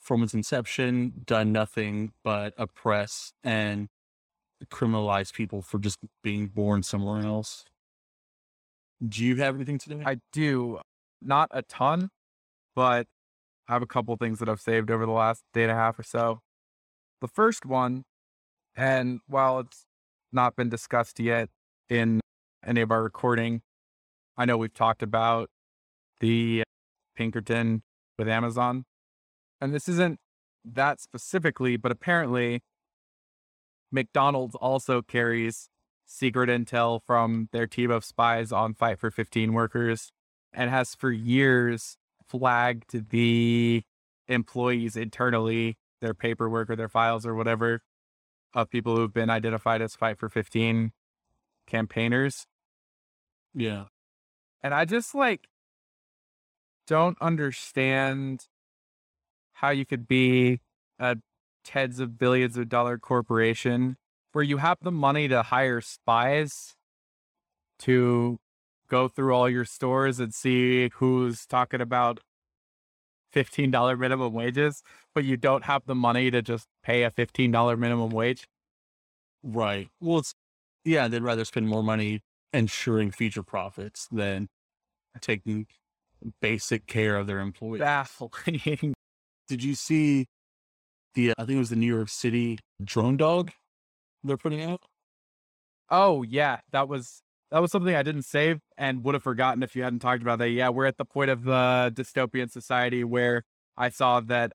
from its inception, done nothing but oppress and criminalize people for just being born somewhere else. Do you have anything today? I do. Not a ton, but I have a couple things that I've saved over the last day and a half or so. The first one, and while it's not been discussed yet in any of our recording, I know we've talked about the Pinkerton with Amazon. And this isn't that specifically, but apparently McDonald's also carries secret intel from their team of spies on Fight for fifteen workers and has for years flagged the employees internally, their paperwork or their files or whatever, of people who've been identified as Fight for fifteen campaigners. Yeah. And I just like don't understand how you could be a tens of billions of dollar corporation where you have the money to hire spies to go through all your stores and see who's talking about fifteen dollars minimum wages, but you don't have the money to just pay a fifteen dollars minimum wage. Right. Well, it's, yeah, they'd rather spend more money ensuring future profits than taking basic care of their employees. Baffling. Did you see the, I think it was the New York City drone dog they're putting out? Oh yeah. That was, that was something I didn't save and would have forgotten if you hadn't talked about that. Yeah. We're at the point of the dystopian society where I saw that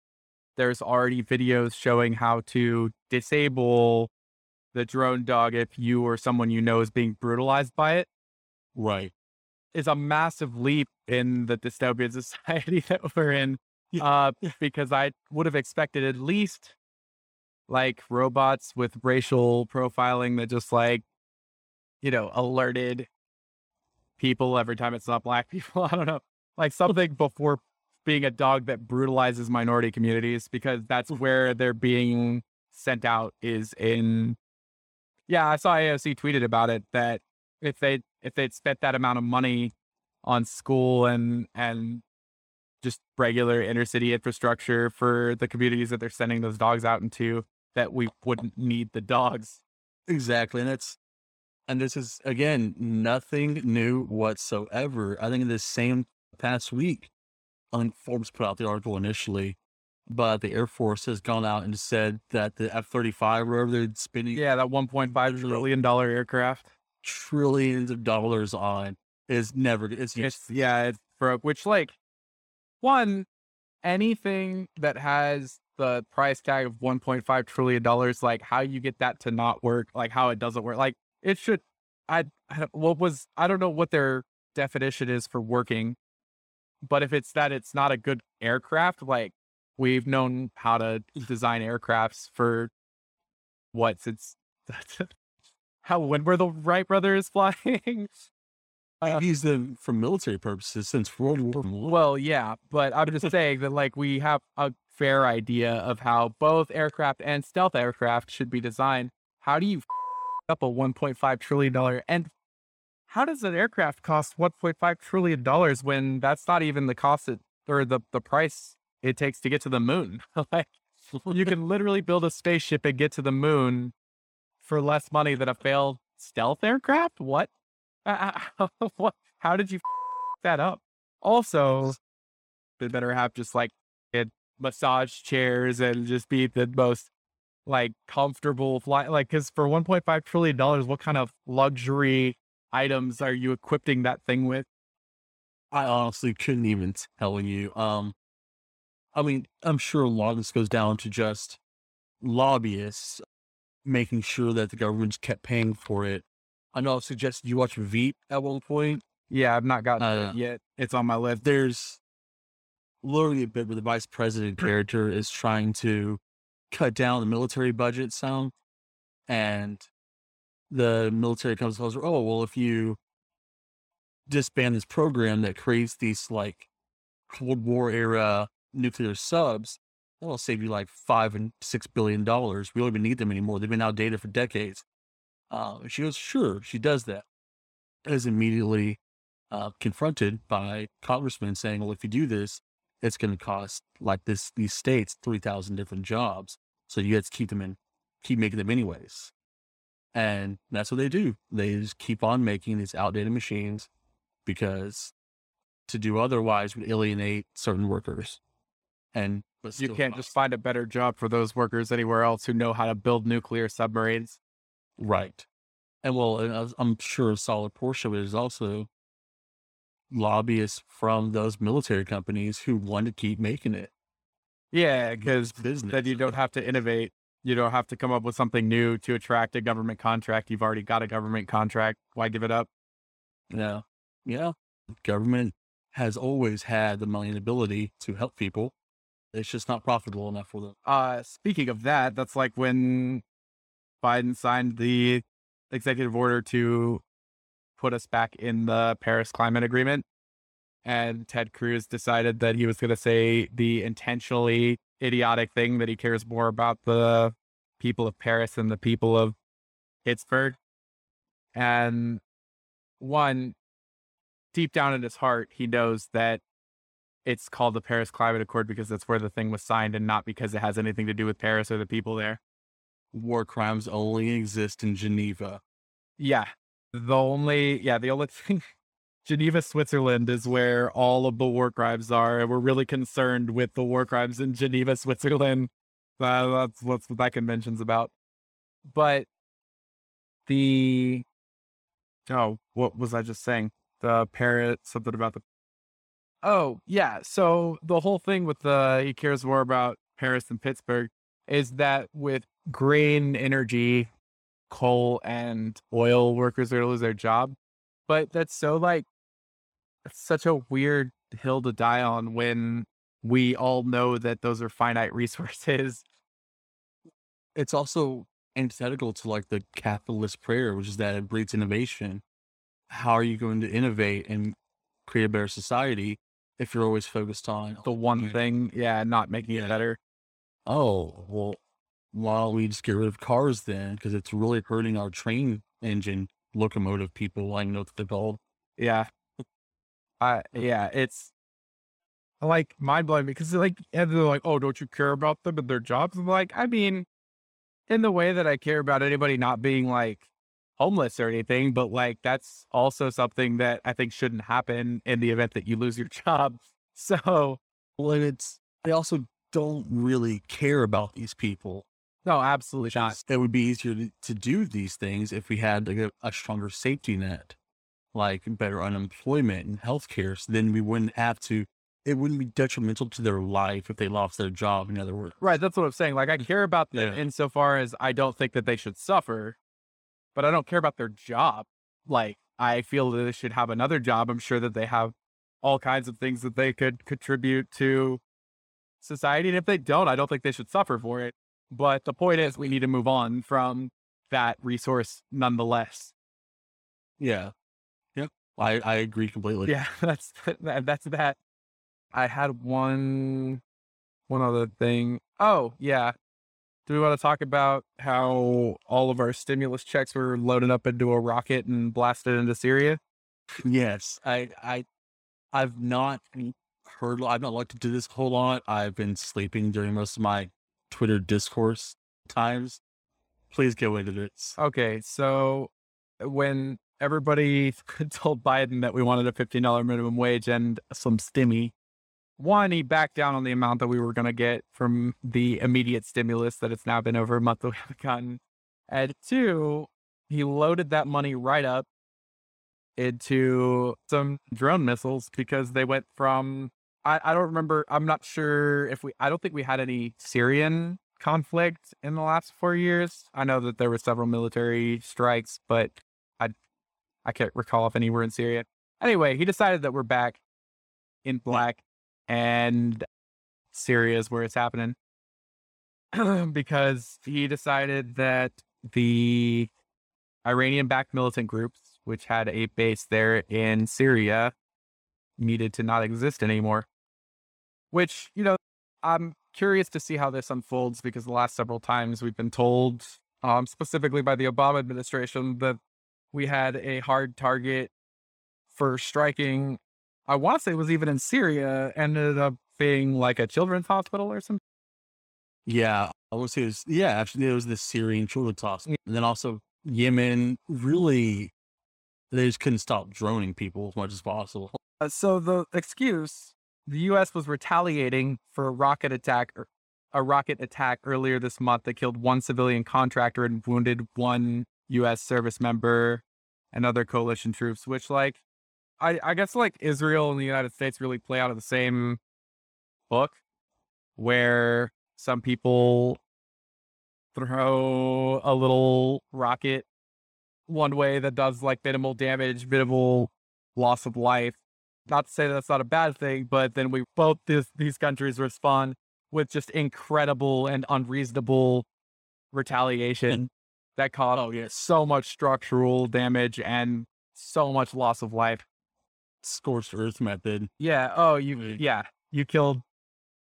there's already videos showing how to disable the drone dog if you or someone you know is being brutalized by it. Right. It's a massive leap in the dystopian society that we're in. Yeah. Uh, because I would have expected at least like robots with racial profiling that just like, you know, alerted people every time it's not black people. I don't know, like something before being a dog that brutalizes minority communities, because that's where they're being sent out is in. Yeah, I saw A O C tweeted about it, that if they if they'd spent that amount of money on school and and just regular inner city infrastructure for the communities that they're sending those dogs out into, that we wouldn't need the dogs. Exactly. And it's, and this is again, nothing new whatsoever. I think in this same past week, I think Forbes put out the article initially, but the Air Force has gone out and said that the F thirty-five, wherever they're spending. Yeah. That one point five trillion dollars aircraft. Trillions of dollars on is never, it's, it's yeah, it's broke, which like, one, anything that has the price tag of one point five trillion dollars, like how you get that to not work, like how it doesn't work, like it should. I, I what was I don't know what their definition is for working, but if it's that it's not a good aircraft, like we've known how to design aircrafts for what since how when were the Wright brothers flying? I've used them for military purposes since World War One. Well, yeah, but I'm just saying that like we have a fair idea of how both aircraft and stealth aircraft should be designed. How do you f- up a one point five trillion dollars? And how does an aircraft cost one point five trillion dollars when that's not even the cost it, or the, the price it takes to get to the moon? Like you can literally build a spaceship and get to the moon for less money than a failed stealth aircraft? What? What? How did you f- that up? Also, they better have just like massage chairs and just be the most like comfortable fly. Like, because for one point five trillion dollars, what kind of luxury items are you equipping that thing with? I honestly couldn't even tell you. Um, I mean, I'm sure a lot of this goes down to just lobbyists making sure that the government's kept paying for it. I know I suggested you watch Veep at one point. Yeah, I've not gotten uh, to it yet. It's on my list. There's literally a bit where the vice president character is trying to cut down the military budget some. And the military comes and goes, oh, well, if you disband this program that creates these like Cold War era nuclear subs, that'll save you like five and six billion dollars. We don't even need them anymore. They've been outdated for decades. Uh, she goes, sure, she does that. And is immediately uh, confronted by congressmen saying, well, if you do this, it's going to cost like this these states three thousand different jobs. So you have to keep them in, keep making them anyways. And that's what they do. They just keep on making these outdated machines because to do otherwise would alienate certain workers. And but you can't just find a better job for those workers anywhere else who know how to build nuclear submarines. Right. And well, and I'm sure a solid portion of it is also lobbyists from those military companies who want to keep making it. Yeah, because then you don't have to innovate. You don't have to come up with something new to attract a government contract. You've already got a government contract. Why give it up? Yeah. Yeah. Government has always had the money and ability to help people. It's just not profitable enough for them. Uh, speaking of that, that's like when Biden signed the executive order to put us back in the Paris Climate Agreement. And Ted Cruz decided that he was going to say the intentionally idiotic thing that he cares more about the people of Paris than the people of Pittsburgh. And one, deep down in his heart, he knows that it's called the Paris Climate Accord because that's where the thing was signed and not because it has anything to do with Paris or the people there. War crimes only exist in Geneva. Yeah. The only, yeah, the only thing, Geneva, Switzerland is where all of the war crimes are. And we're really concerned with the war crimes in Geneva, Switzerland. Uh, that's, that's what that convention's about. But the, oh, what was I just saying? The Paris, something about the Oh, yeah. So the whole thing with the he cares more about Paris than Pittsburgh is that with green energy, coal and oil workers are going to lose their job. But that's so like, it's such a weird hill to die on when we all know that those are finite resources. It's also antithetical to like the capitalist prayer, which is that it breeds innovation. How are you going to innovate and create a better society if you're always focused on the one thing, yeah, not making yeah. it better. Oh, well, why don't we just get rid of cars then? Because it's really hurting our train engine locomotive people. I know what they're called. Yeah. Uh, yeah, it's like mind-blowing because they're like, and they're like, oh, don't you care about them and their jobs? I'm like, I mean, in the way that I care about anybody not being like homeless or anything, but like that's also something that I think shouldn't happen in the event that you lose your job. So, well, and it's they also don't really care about these people. No, absolutely not. It would be easier to, to do these things if we had like a, a stronger safety net, like better unemployment and healthcare. So then we wouldn't have to. It wouldn't be detrimental to their life if they lost their job. In other words, right? That's what I'm saying. Like I care about them yeah. insofar as I don't think that they should suffer. But I don't care about their job. Like, I feel that they should have another job. I'm sure that they have all kinds of things that they could contribute to society. And if they don't, I don't think they should suffer for it. But the point is, we need to move on from that resource nonetheless. Yeah. Yep. I, I agree completely. Yeah, that's that's that. I had one, one other thing. Oh, yeah. Do we want to talk about how all of our stimulus checks were loaded up into a rocket and blasted into Syria? Yes. I, I, I've not heard, I've not looked into this a whole lot. I've been sleeping during most of my Twitter discourse times. Please go into this. Okay. So when everybody told Biden that we wanted a fifteen dollars minimum wage and some stimmy, one, he backed down on the amount that we were going to get from the immediate stimulus that it's now been over a month that we haven't gotten. And two, he loaded that money right up into some drone missiles because they went from, I, I don't remember, I'm not sure if we, I don't think we had any Syrian conflict in the last four years. I know that there were several military strikes, but I, I can't recall if any were in Syria. Anyway, he decided that we're back in black. And Syria is where it's happening because he decided that the Iranian-backed militant groups, which had a base there in Syria, needed to not exist anymore, which, you know, I'm curious to see how this unfolds, because the last several times we've been told, um, specifically by the Obama administration, that we had a hard target for striking. I want to say it was even in Syria, ended up being like a children's hospital or something. Yeah, I want to say it was, yeah, actually it was the Syrian children's hospital. And then also Yemen, really, they just couldn't stop droning people as much as possible. Uh, so the excuse, the U S was retaliating for a rocket attack, or a rocket attack earlier this month that killed one civilian contractor and wounded one U S service member and other coalition troops, which like, I, I guess like Israel and the United States really play out of the same book, where some people throw a little rocket one way that does like minimal damage, minimal loss of life. Not to say that that's not a bad thing, but then we both, this, these countries respond with just incredible and unreasonable retaliation that caused oh, yeah. so much structural damage and so much loss of life. Scorched earth method. Yeah. Oh, you, yeah. You killed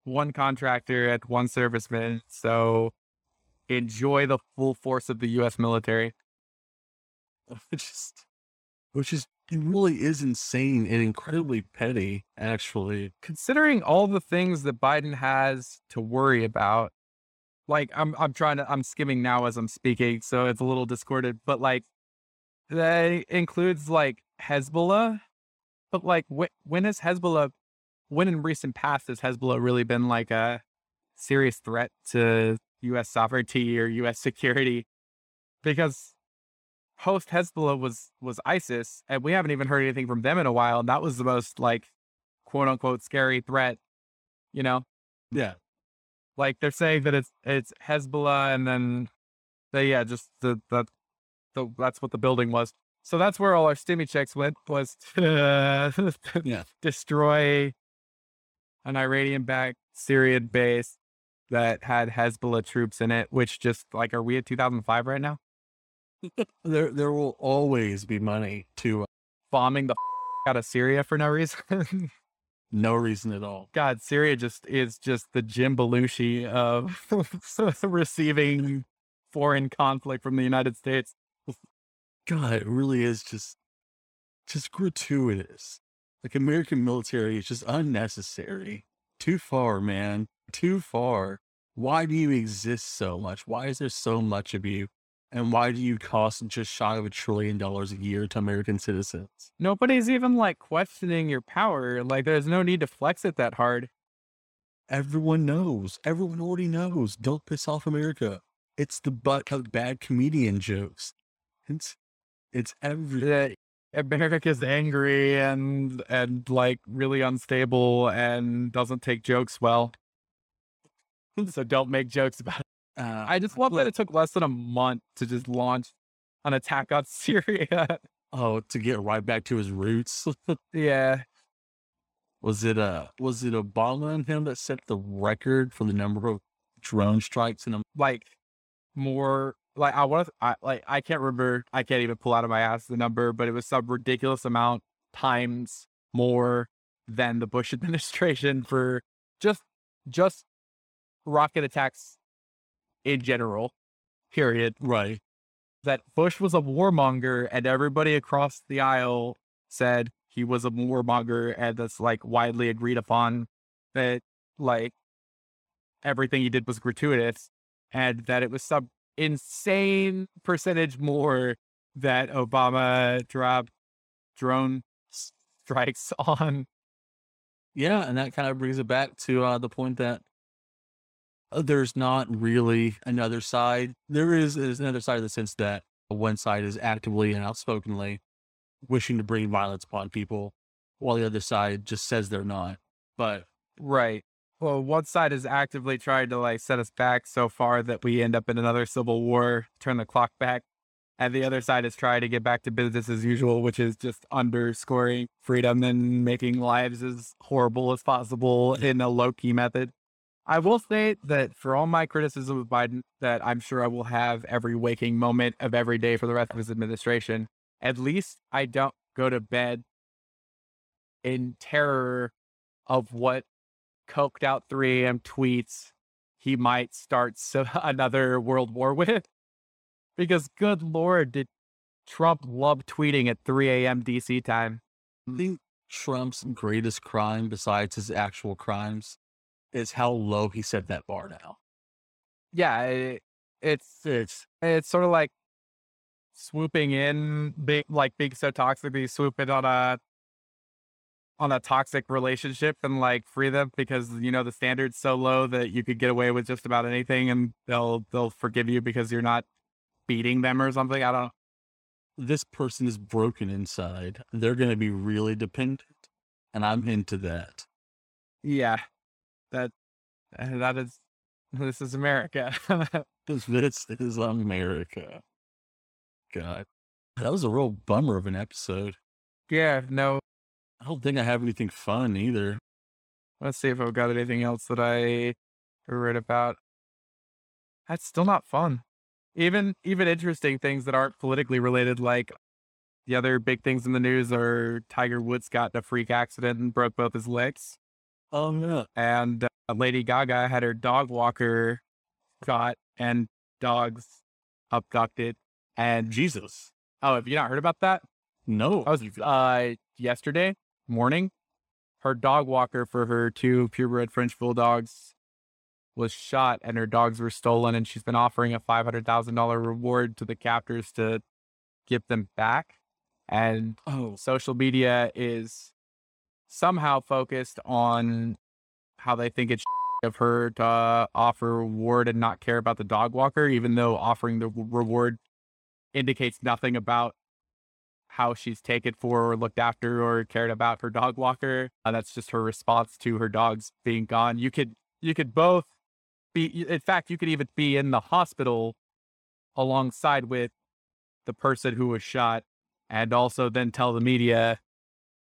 one contractor at one serviceman. So enjoy the full force of the U S military. Just, which is, it really is insane and incredibly petty, actually. Considering all the things that Biden has to worry about, like I'm, I'm trying to, I'm skimming now as I'm speaking, so it's a little discordant, but like that includes like Hezbollah, but like wh- when has Hezbollah, when in recent past has Hezbollah really been like a serious threat to U S sovereignty or U S security? Because host Hezbollah was, was ISIS, and we haven't even heard anything from them in a while. And that was the most like quote unquote scary threat, you know? Yeah. Like they're saying that it's, it's Hezbollah. And then they, yeah, just the, the, the, that's what the building was. So that's where all our stimmy checks went, was to yeah. destroy an Iranian backed Syrian base that had Hezbollah troops in it, which just like, are we at two thousand five right now? There, there will always be money to uh, bombing the f- out of Syria for no reason. No reason at all. God, Syria just is just the Jim Belushi of receiving foreign conflict from the United States. God, it really is just, just gratuitous. Like American military is just unnecessary. Too far, man. Too far. Why do you exist so much? Why is there so much of you? And why do you cost just shy of a trillion dollars a year to American citizens? Nobody's even like questioning your power. Like there's no need to flex it that hard. Everyone knows. Everyone already knows. Don't piss off America. It's the butt of bad comedian jokes. It's, it's every. America's angry and, and like really unstable and doesn't take jokes well. So don't make jokes about it. Uh, I just love that it took less than a month to just launch an attack on Syria. Oh, to get right back to his roots. Yeah. Was it uh was it Obama and him that set the record for the number of drone strikes in a like more like I want I like I can't remember I can't even pull out of my ass the number, but it was some ridiculous amount times more than the Bush administration for just just rocket attacks in general, period. Right. That Bush was a warmonger, and everybody across the aisle said he was a warmonger, and that's like widely agreed upon that like everything he did was gratuitous, and that it was some insane percentage more that Obama dropped drone strikes on. Yeah. And that kind of brings it back to uh, the point that there's not really another side. There is, is another side in the sense that one side is actively and outspokenly wishing to bring violence upon people, while the other side just says they're not. But right. Well, one side is actively trying to like set us back so far that we end up in another civil war, turn the clock back. And the other side is trying to get back to business as usual, which is just underscoring freedom and making lives as horrible as possible in a low-key method. I will say that for all my criticism of Biden, that I'm sure I will have every waking moment of every day for the rest of his administration, at least I don't go to bed in terror of what coked out three a.m. tweets he might start so- another world war with. Because good Lord, did Trump love tweeting at three a.m. D C time. I think Trump's greatest crime, besides his actual crimes, is how low he set that bar now. Yeah, it, it's it's it's sort of like swooping in, being, like being so toxic, be swooping on a on a toxic relationship and like free them because you know the standard's so low that you could get away with just about anything and they'll they'll forgive you because you're not beating them or something. I don't know. This person is broken inside. They're going to be really dependent, and I'm into that. Yeah, that that is. This is America. this, this is America. God, that was a real bummer of an episode. Yeah, no. I don't think I have anything fun either. Let's see if I've got anything else that I read about. That's still not fun. Even even interesting things that aren't politically related, like the other big things in the news are Tiger Woods got in a freak accident and broke both his legs. Oh, yeah. And uh, Lady Gaga had her dog walker got and dogs abducted. And Jesus. Oh, have you not heard about that? No. I was uh, yesterday morning. Her dog walker for her two purebred French bulldogs was shot and her dogs were stolen, and she's been offering a five hundred thousand dollars reward to the captors to give them back. And oh. social media is somehow focused on how they think it's of her to uh, offer a reward and not care about the dog walker, even though offering the reward indicates nothing about how she's taken for or looked after or cared about her dog walker. Uh, that's just her response to her dogs being gone. You could, you could both be, in fact, you could even be in the hospital alongside with the person who was shot and also then tell the media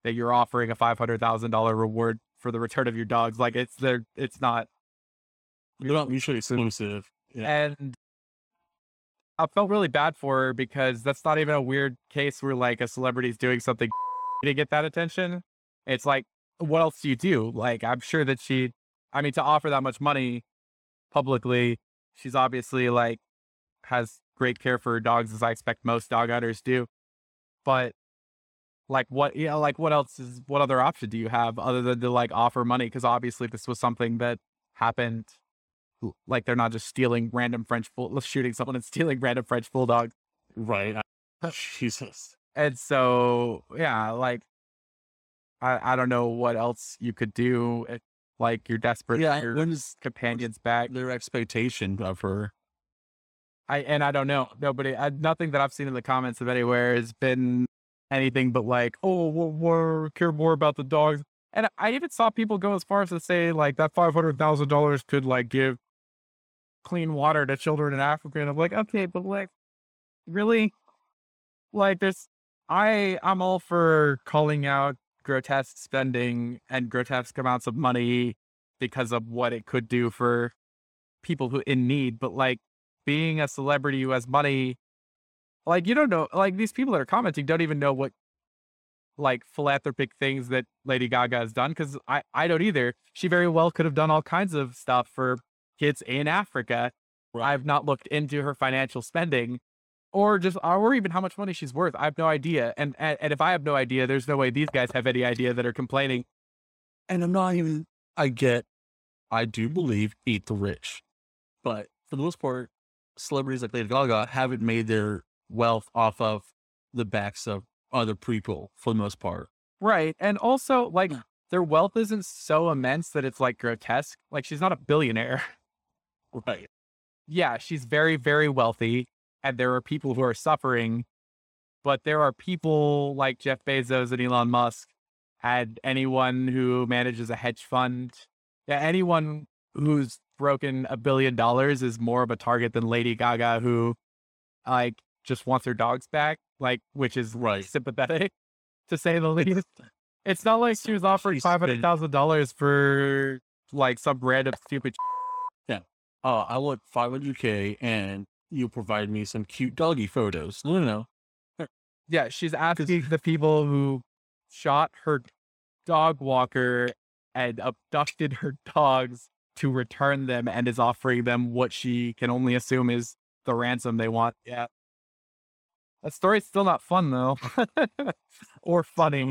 that you're offering a five hundred thousand dollars reward for the return of your dogs. Like it's there, it's not. They're not mutually exclusive. Yeah. And I felt really bad for her because that's not even a weird case where like a celebrity's doing something to get that attention. It's like, what else do you do? Like, I'm sure that she, I mean, to offer that much money publicly, she's obviously like has great care for her dogs, as I expect most dog owners do. But like what, you know, like what else is, what other option do you have other than to like offer money? Cause obviously this was something that happened. Like they're not just stealing random French bull, shooting someone and stealing random French bulldogs. Right. I, Jesus. And so, yeah, like, I, I don't know what else you could do. If, like you're desperate. Yeah. For your companions back. Their expectation of her. I, and I don't know. Nobody, I, nothing that I've seen in the comments of anywhere has been anything but like, oh, we'll, we'll care more about the dogs. And I even saw people go as far as to say like that five hundred thousand dollars could like give clean water to children in Africa. And I'm like, okay, but like, really? Like there's, I, I'm all for calling out grotesque spending and grotesque amounts of money because of what it could do for people who in need. But like being a celebrity who has money, like, you don't know, like these people that are commenting don't even know what like philanthropic things that Lady Gaga has done. Cause I, I don't either. She very well could have done all kinds of stuff for kids in Africa. Right. I've not looked into her financial spending or just, or even how much money she's worth. I have no idea. And, and, and if I have no idea, there's no way these guys have any idea that are complaining. And I'm not even, I get, I do believe eat the rich, but for the most part, celebrities like Lady Gaga haven't made their wealth off of the backs of other people for the most part. Right. And also like their wealth isn't so immense that it's like grotesque. Like she's not a billionaire. Right. Yeah. She's very, very wealthy. And there are people who are suffering, but there are people like Jeff Bezos and Elon Musk and anyone who manages a hedge fund. Yeah. Anyone who's broken a billion dollars is more of a target than Lady Gaga, who like just wants her dogs back, like, which is right. Sympathetic to say the least. It's not like she was offering five hundred thousand dollars for like some random stupid. Yeah. Oh, uh, I want five hundred K and you provide me some cute doggy photos. No, no, no. Yeah. She's asking the people who shot her dog walker and abducted her dogs to return them and is offering them what she can only assume is the ransom they want. Yeah. That story's still not fun, though. Or funny.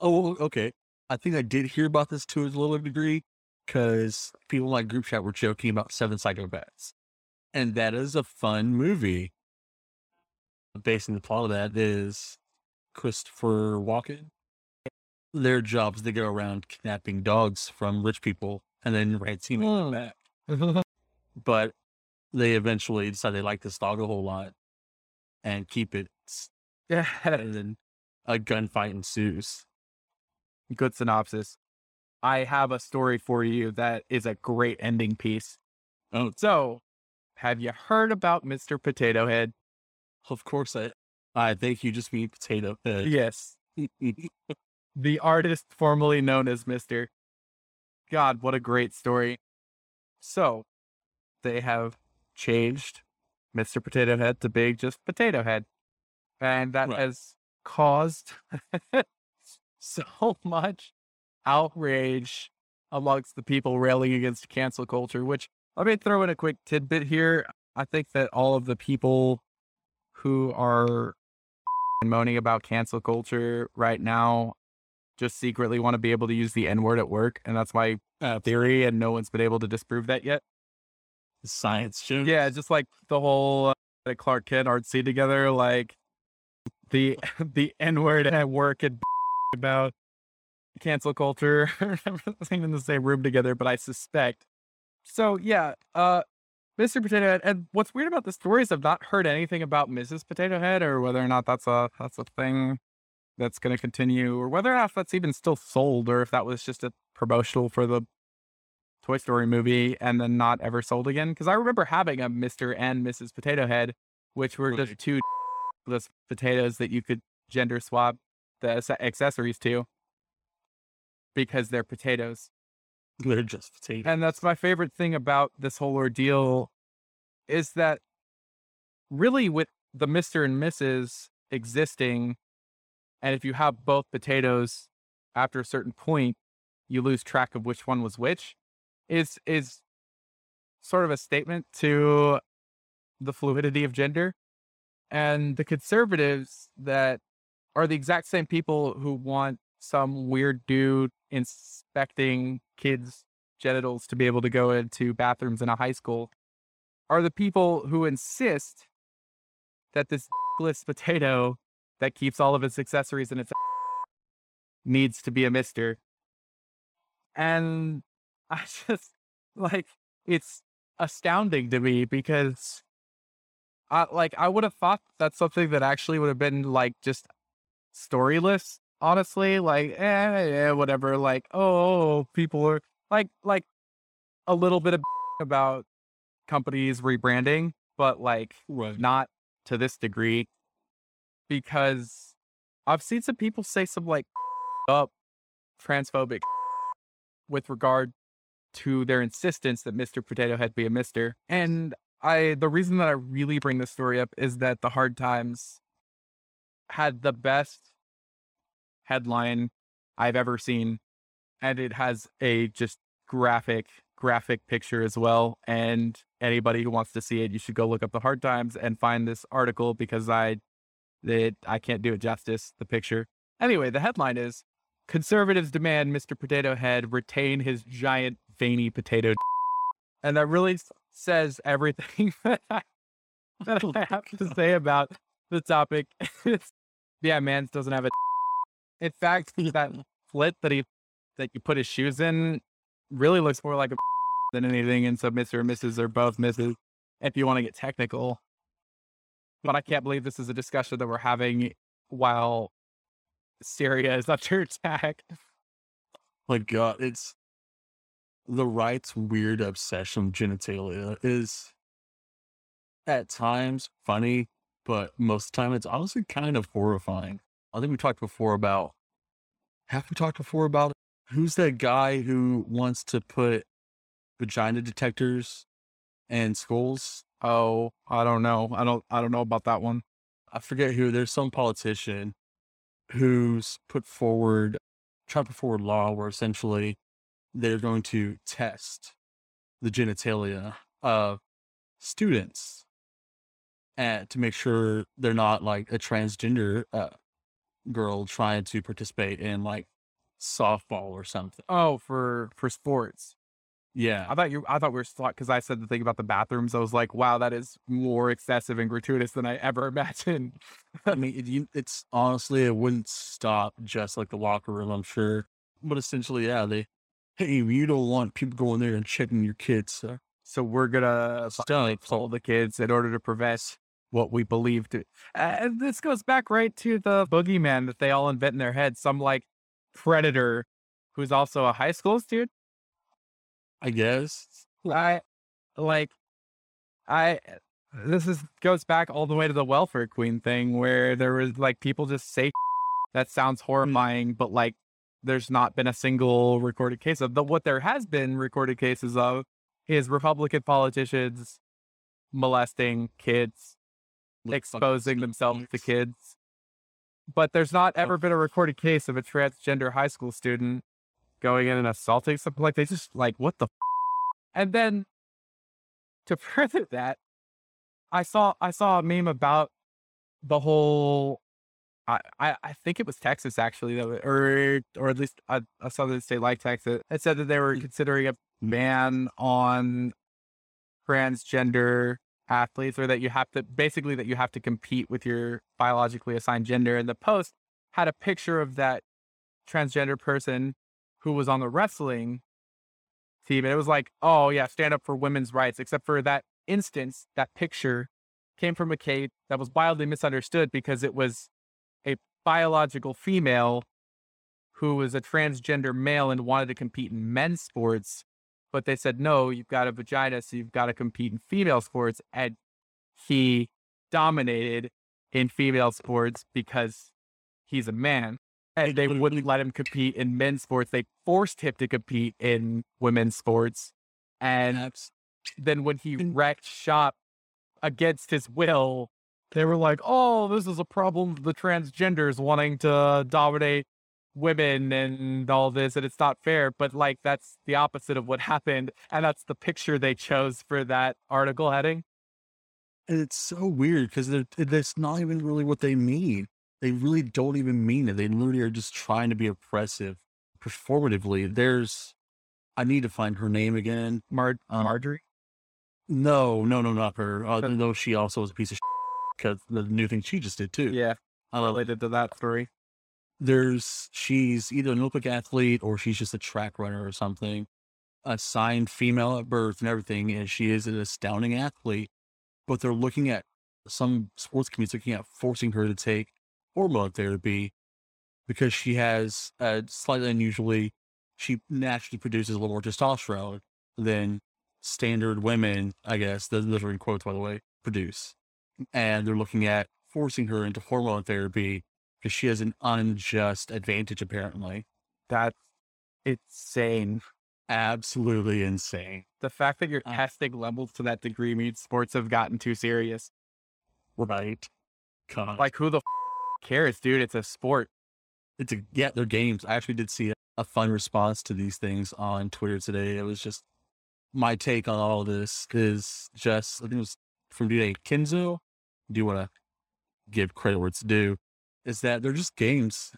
Oh, okay. I think I did hear about this to a little degree because people in my group chat were joking about Seven Psychopaths. And that is a fun movie. Based on the plot of that is Christopher Walken. Their jobs, they go around kidnapping dogs from rich people and then ransoming oh. them back. But they eventually decide they like this dog a whole lot and keep it. Yeah. And then a gunfight ensues. Good synopsis. I have a story for you that is a great ending piece. Oh. So, have you heard about Mister Potato Head? Of course, I, I think you just mean Potato Head. Yes. The artist formerly known as Mister God, what a great story. So, they have changed Mister Potato Head to being just Potato Head. And that right. has caused so much outrage amongst the people railing against cancel culture, which let me throw in a quick tidbit here. I think that all of the people who are moaning about cancel culture right now just secretly want to be able to use the N word at work. And that's my uh, theory. And no one's been able to disprove that yet. Science shows. Yeah, just like the whole uh, Clark Kent Art Scene together, like the the N word at work and about cancel culture. Everything in the same room together, but I suspect. So yeah, uh, Mister Potato Head. And what's weird about the story is I've not heard anything about Missus Potato Head or whether or not that's a that's a thing that's going to continue or whether or not that's even still sold or if that was just a promotional for the Toy Story movie and then not ever sold again. Because I remember having a Mister and Missus Potato Head, which were just two less potatoes that you could gender swap the accessories to because they're potatoes. They're just potatoes. And that's my favorite thing about this whole ordeal is that really with the Mister and Missus existing, and if you have both potatoes after a certain point, you lose track of which one was which. Is is sort of a statement to the fluidity of gender. And the conservatives that are the exact same people who want some weird dude inspecting kids' genitals to be able to go into bathrooms in a high school are the people who insist that this dickless potato that keeps all of its accessories in its needs to be a mister. And I just, like, it's astounding to me because, I, like, I would have thought that's something that actually would have been, like, just storyless, honestly. Like, eh, eh, whatever. Like, oh, people are, like, like a little bit of about companies rebranding, but, like, right. not to this degree. Because I've seen some people say some, like, up transphobic with regard to their insistence that Mister Potato Head be a mister. And I, the reason that I really bring this story up is that the Hard Times had the best headline I've ever seen. And it has a just graphic, graphic picture as well. And anybody who wants to see it, you should go look up the Hard Times and find this article because I, it, I can't do it justice, the picture. Anyway, the headline is, Conservatives demand Mister Potato Head retain his giant veiny potato, and that really says everything that I, that I have to say about the topic. Yeah, man doesn't have a. In fact, that slit that he that you put his shoes in really looks more like a than anything. And so, Mister and Missus are both Misses if you want to get technical. But I can't believe this is a discussion that we're having while Syria is under attack. My God, it's. The right's weird obsession with genitalia is at times funny, but most of the time it's honestly kind of horrifying. I think we talked before about, have we talked before about who's that guy who wants to put vagina detectors in schools? Oh, I don't know. I don't, I don't know about that one. I forget who, there's some politician who's put forward chapter four law where essentially they're going to test the genitalia of students and to make sure they're not like a transgender uh, girl trying to participate in like softball or something. Oh, for, for sports. Yeah. I thought you, I thought we were slot. Cause I said the thing about the bathrooms. I was like, wow, that is more excessive and gratuitous than I ever imagined. I mean, it, you, it's honestly, it wouldn't stop just like the locker room, I'm sure. But essentially, yeah, they, hey, you don't want people going there and checking your kids. So, so we're going to follow the kids in order to prevent what we believe to. Uh, and this goes back right to the boogeyman that they all invent in their heads. Some like predator who's also a high school student. I guess I like I this is goes back all the way to the welfare queen thing where there was like people just say that sounds horrifying, but like there's not been a single recorded case of the what there has been recorded cases of is Republican politicians molesting kids, exposing themselves to kids. But there's not ever been a recorded case of a transgender high school student going in and assaulting something like they just like, what the f-? And then to further that, I saw, I saw a meme about the whole, I, I, I think it was Texas actually, that was, or, or at least a, a Southern state like Texas. It said that they were considering a ban on transgender athletes or that you have to basically that you have to compete with your biologically assigned gender. And the post had a picture of that transgender person who was on the wrestling team. And it was like, oh yeah, stand up for women's rights, except for that instance, that picture came from a case that was wildly misunderstood because it was a biological female who was a transgender male and wanted to compete in men's sports. But they said, no, you've got a vagina, so you've got to compete in female sports. And he dominated in female sports because he's a man. And they wouldn't let him compete in men's sports. They forced him to compete in women's sports. And then when he wrecked shop against his will, they were like, oh, this is a problem. The transgenders wanting to dominate women and all this, and it's not fair. But like, that's the opposite of what happened. And that's the picture they chose for that article heading. And it's so weird because that's not even really what they mean. They really don't even mean it. They literally are just trying to be oppressive performatively. There's, I need to find her name again. Mar- um, Marjorie? No, no, no, not her. Uh, though she also was a piece of because the new thing she just did too. Yeah. I related to that story. There's, she's either an Olympic athlete or she's just a track runner or something. Assigned female at birth and everything. And she is an astounding athlete, but they're looking at some sports communities looking at forcing her to take hormone therapy because she has uh, slightly unusually, she naturally produces a little more testosterone than standard women, I guess, those are in quotes, by the way, produce. And they're looking at forcing her into hormone therapy because she has an unjust advantage, apparently. That's insane. Absolutely insane. The fact that you're uh, testing levels to that degree means sports have gotten too serious. Right. God. Like, who the f- cares, dude? It's a sport. It's a, yeah, they're games. I actually did see a, a fun response to these things on Twitter today. It was just my take on all of this is just, I think it was from dude named Kenzo. Do you want to give credit where it's due? Is that they're just games.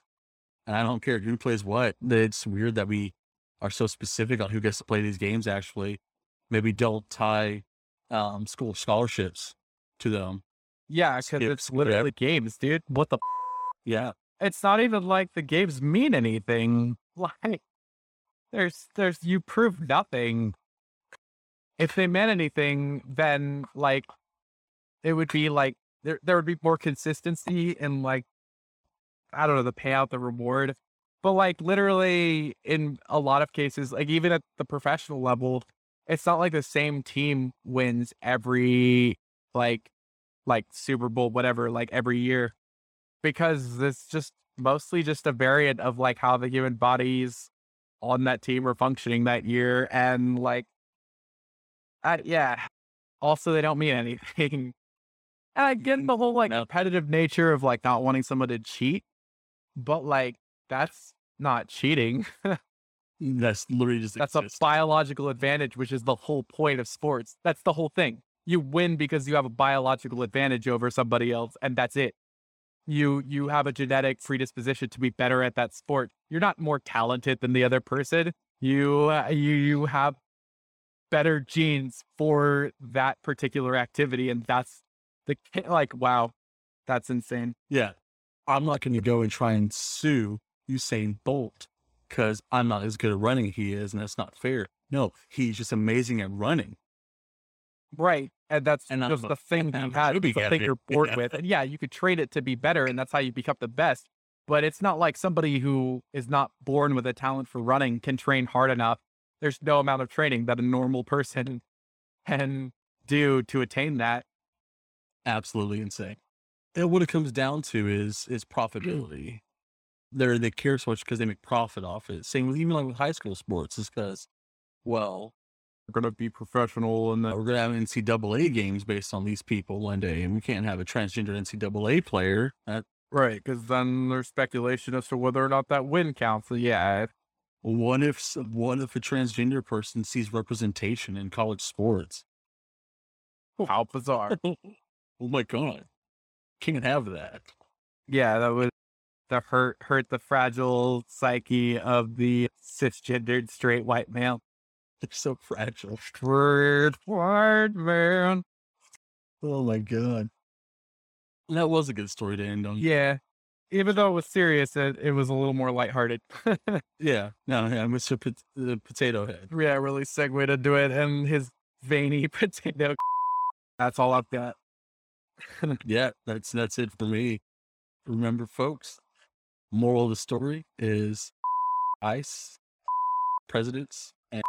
And I don't care who plays what. It's weird that we are so specific on who gets to play these games, actually. Maybe don't tie um, school scholarships to them. Yeah, because it's literally whatever. Games, dude. What the? F-? Yeah, it's not even like the games mean anything. Like, there's, there's, you prove nothing. If they meant anything, then like, it would be like there, there would be more consistency and like, I don't know, the payout, the reward. But like, literally, in a lot of cases, like even at the professional level, it's not like the same team wins every like. like Super Bowl, whatever, like every year, because it's just mostly just a variant of like how the human bodies on that team are functioning that year. And like, I, yeah, also they don't mean anything. And I get the whole like no. competitive nature of like not wanting someone to cheat, but like that's not cheating. That's literally just That's exists. A biological advantage, which is the whole point of sports. That's the whole thing. You win because you have a biological advantage over somebody else, and that's it. You you have a genetic predisposition to be better at that sport. You're not more talented than the other person. You uh, you you have better genes for that particular activity, and that's the like wow, that's insane. Yeah, I'm not going to go and try and sue Usain Bolt because I'm not as good at running as he is, and that's not fair. No, he's just amazing at running. Right. And that's and just I'm, the thing you had, the thing you're bored yeah. with. And yeah, you could train it to be better, and that's how you become the best. But it's not like somebody who is not born with a talent for running can train hard enough. There's no amount of training that a normal person can do to attain that. Absolutely insane. And what it comes down to is is profitability. They're, they care so much because they make profit off it. Same with even like with high school sports is because, well, we're going to be professional and we're going to have N C double A games based on these people one day. And we can't have a transgender N C double A player. That, right. Cause then there's speculation as to whether or not that win counts. So yeah. What if, what if a transgender person sees representation in college sports? How bizarre. Oh my God. Can't have that. Yeah. That would that hurt, hurt the fragile psyche of the cisgendered straight white male. They're so fragile. Straight white man. Oh my God. That was a good story to end on. Yeah. Even though it was serious, it, it was a little more lighthearted. yeah. No, yeah. Mister P- the Potato Head. Yeah, really segued into it. And his veiny potato. That's all I've got. yeah. That's, that's it for me. Remember, folks, moral of the story is ICE, presidents, and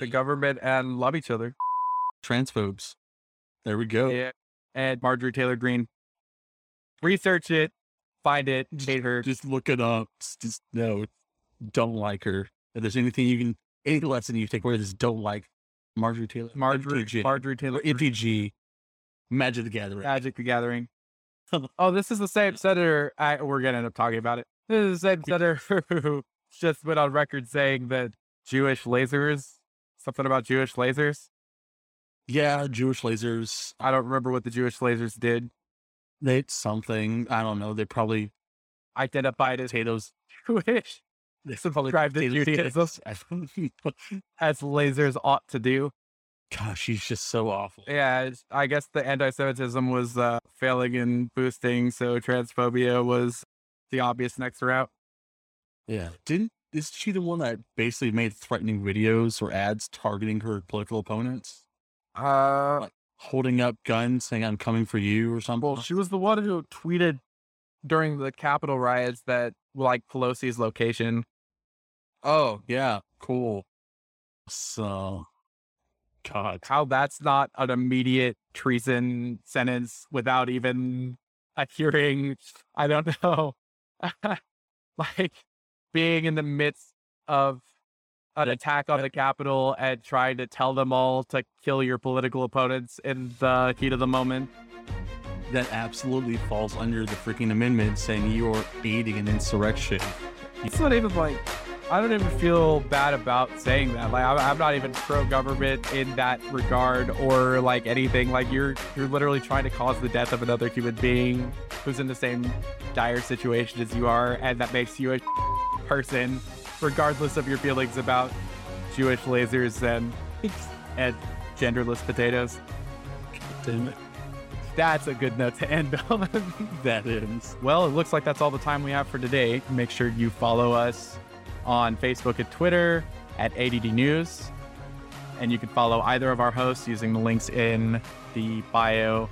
the government and love each other. Transphobes. There we go. Yeah. And Marjorie Taylor Greene. Research it. Find it. Hate her. Just look it up. Just no. Don't like her. If there's anything you can, any lesson you take away, just don't like Marjorie Taylor. Marjorie, M T G. Marjorie Taylor. M T G. Magic the Gathering. Magic the Gathering. oh, this is the same senator. I, we're going to end up talking about it. This is the same senator who just went on record saying that Jewish lasers. Something about Jewish lasers? Yeah, Jewish lasers. I don't remember what the Jewish lasers did. They did something. I don't know. They probably identified as potatoes. Jewish. They subscribed to Judaism as lasers ought to do. Gosh, he's just so awful. Yeah, I guess the anti-Semitism was uh, failing and boosting, so transphobia was the obvious next route. Yeah. Didn't Is she the one that basically made threatening videos or ads targeting her political opponents? Uh, like holding up guns saying, I'm coming for you or something? Well, she was the one who tweeted during the Capitol riots that, like, Pelosi's location. Oh, yeah. Cool. So, God. How that's not an immediate treason sentence without even a hearing. I don't know. like... Being in the midst of an attack on the Capitol and trying to tell them all to kill your political opponents in the heat of the moment. That absolutely falls under the freaking amendment saying you're aiding an insurrection. It's not even like, I don't even feel bad about saying that. Like, I'm, I'm not even pro-government in that regard or like anything. Like, you're you're literally trying to cause the death of another human being who's in the same dire situation as you are, and that makes you a person, regardless of your feelings about Jewish lasers and and genderless potatoes. Damn it. That's a good note to end on. That is. Well, it looks like that's all the time we have for today. Make sure you follow us on Facebook and Twitter at A D D News, and you can follow either of our hosts using the links in the bio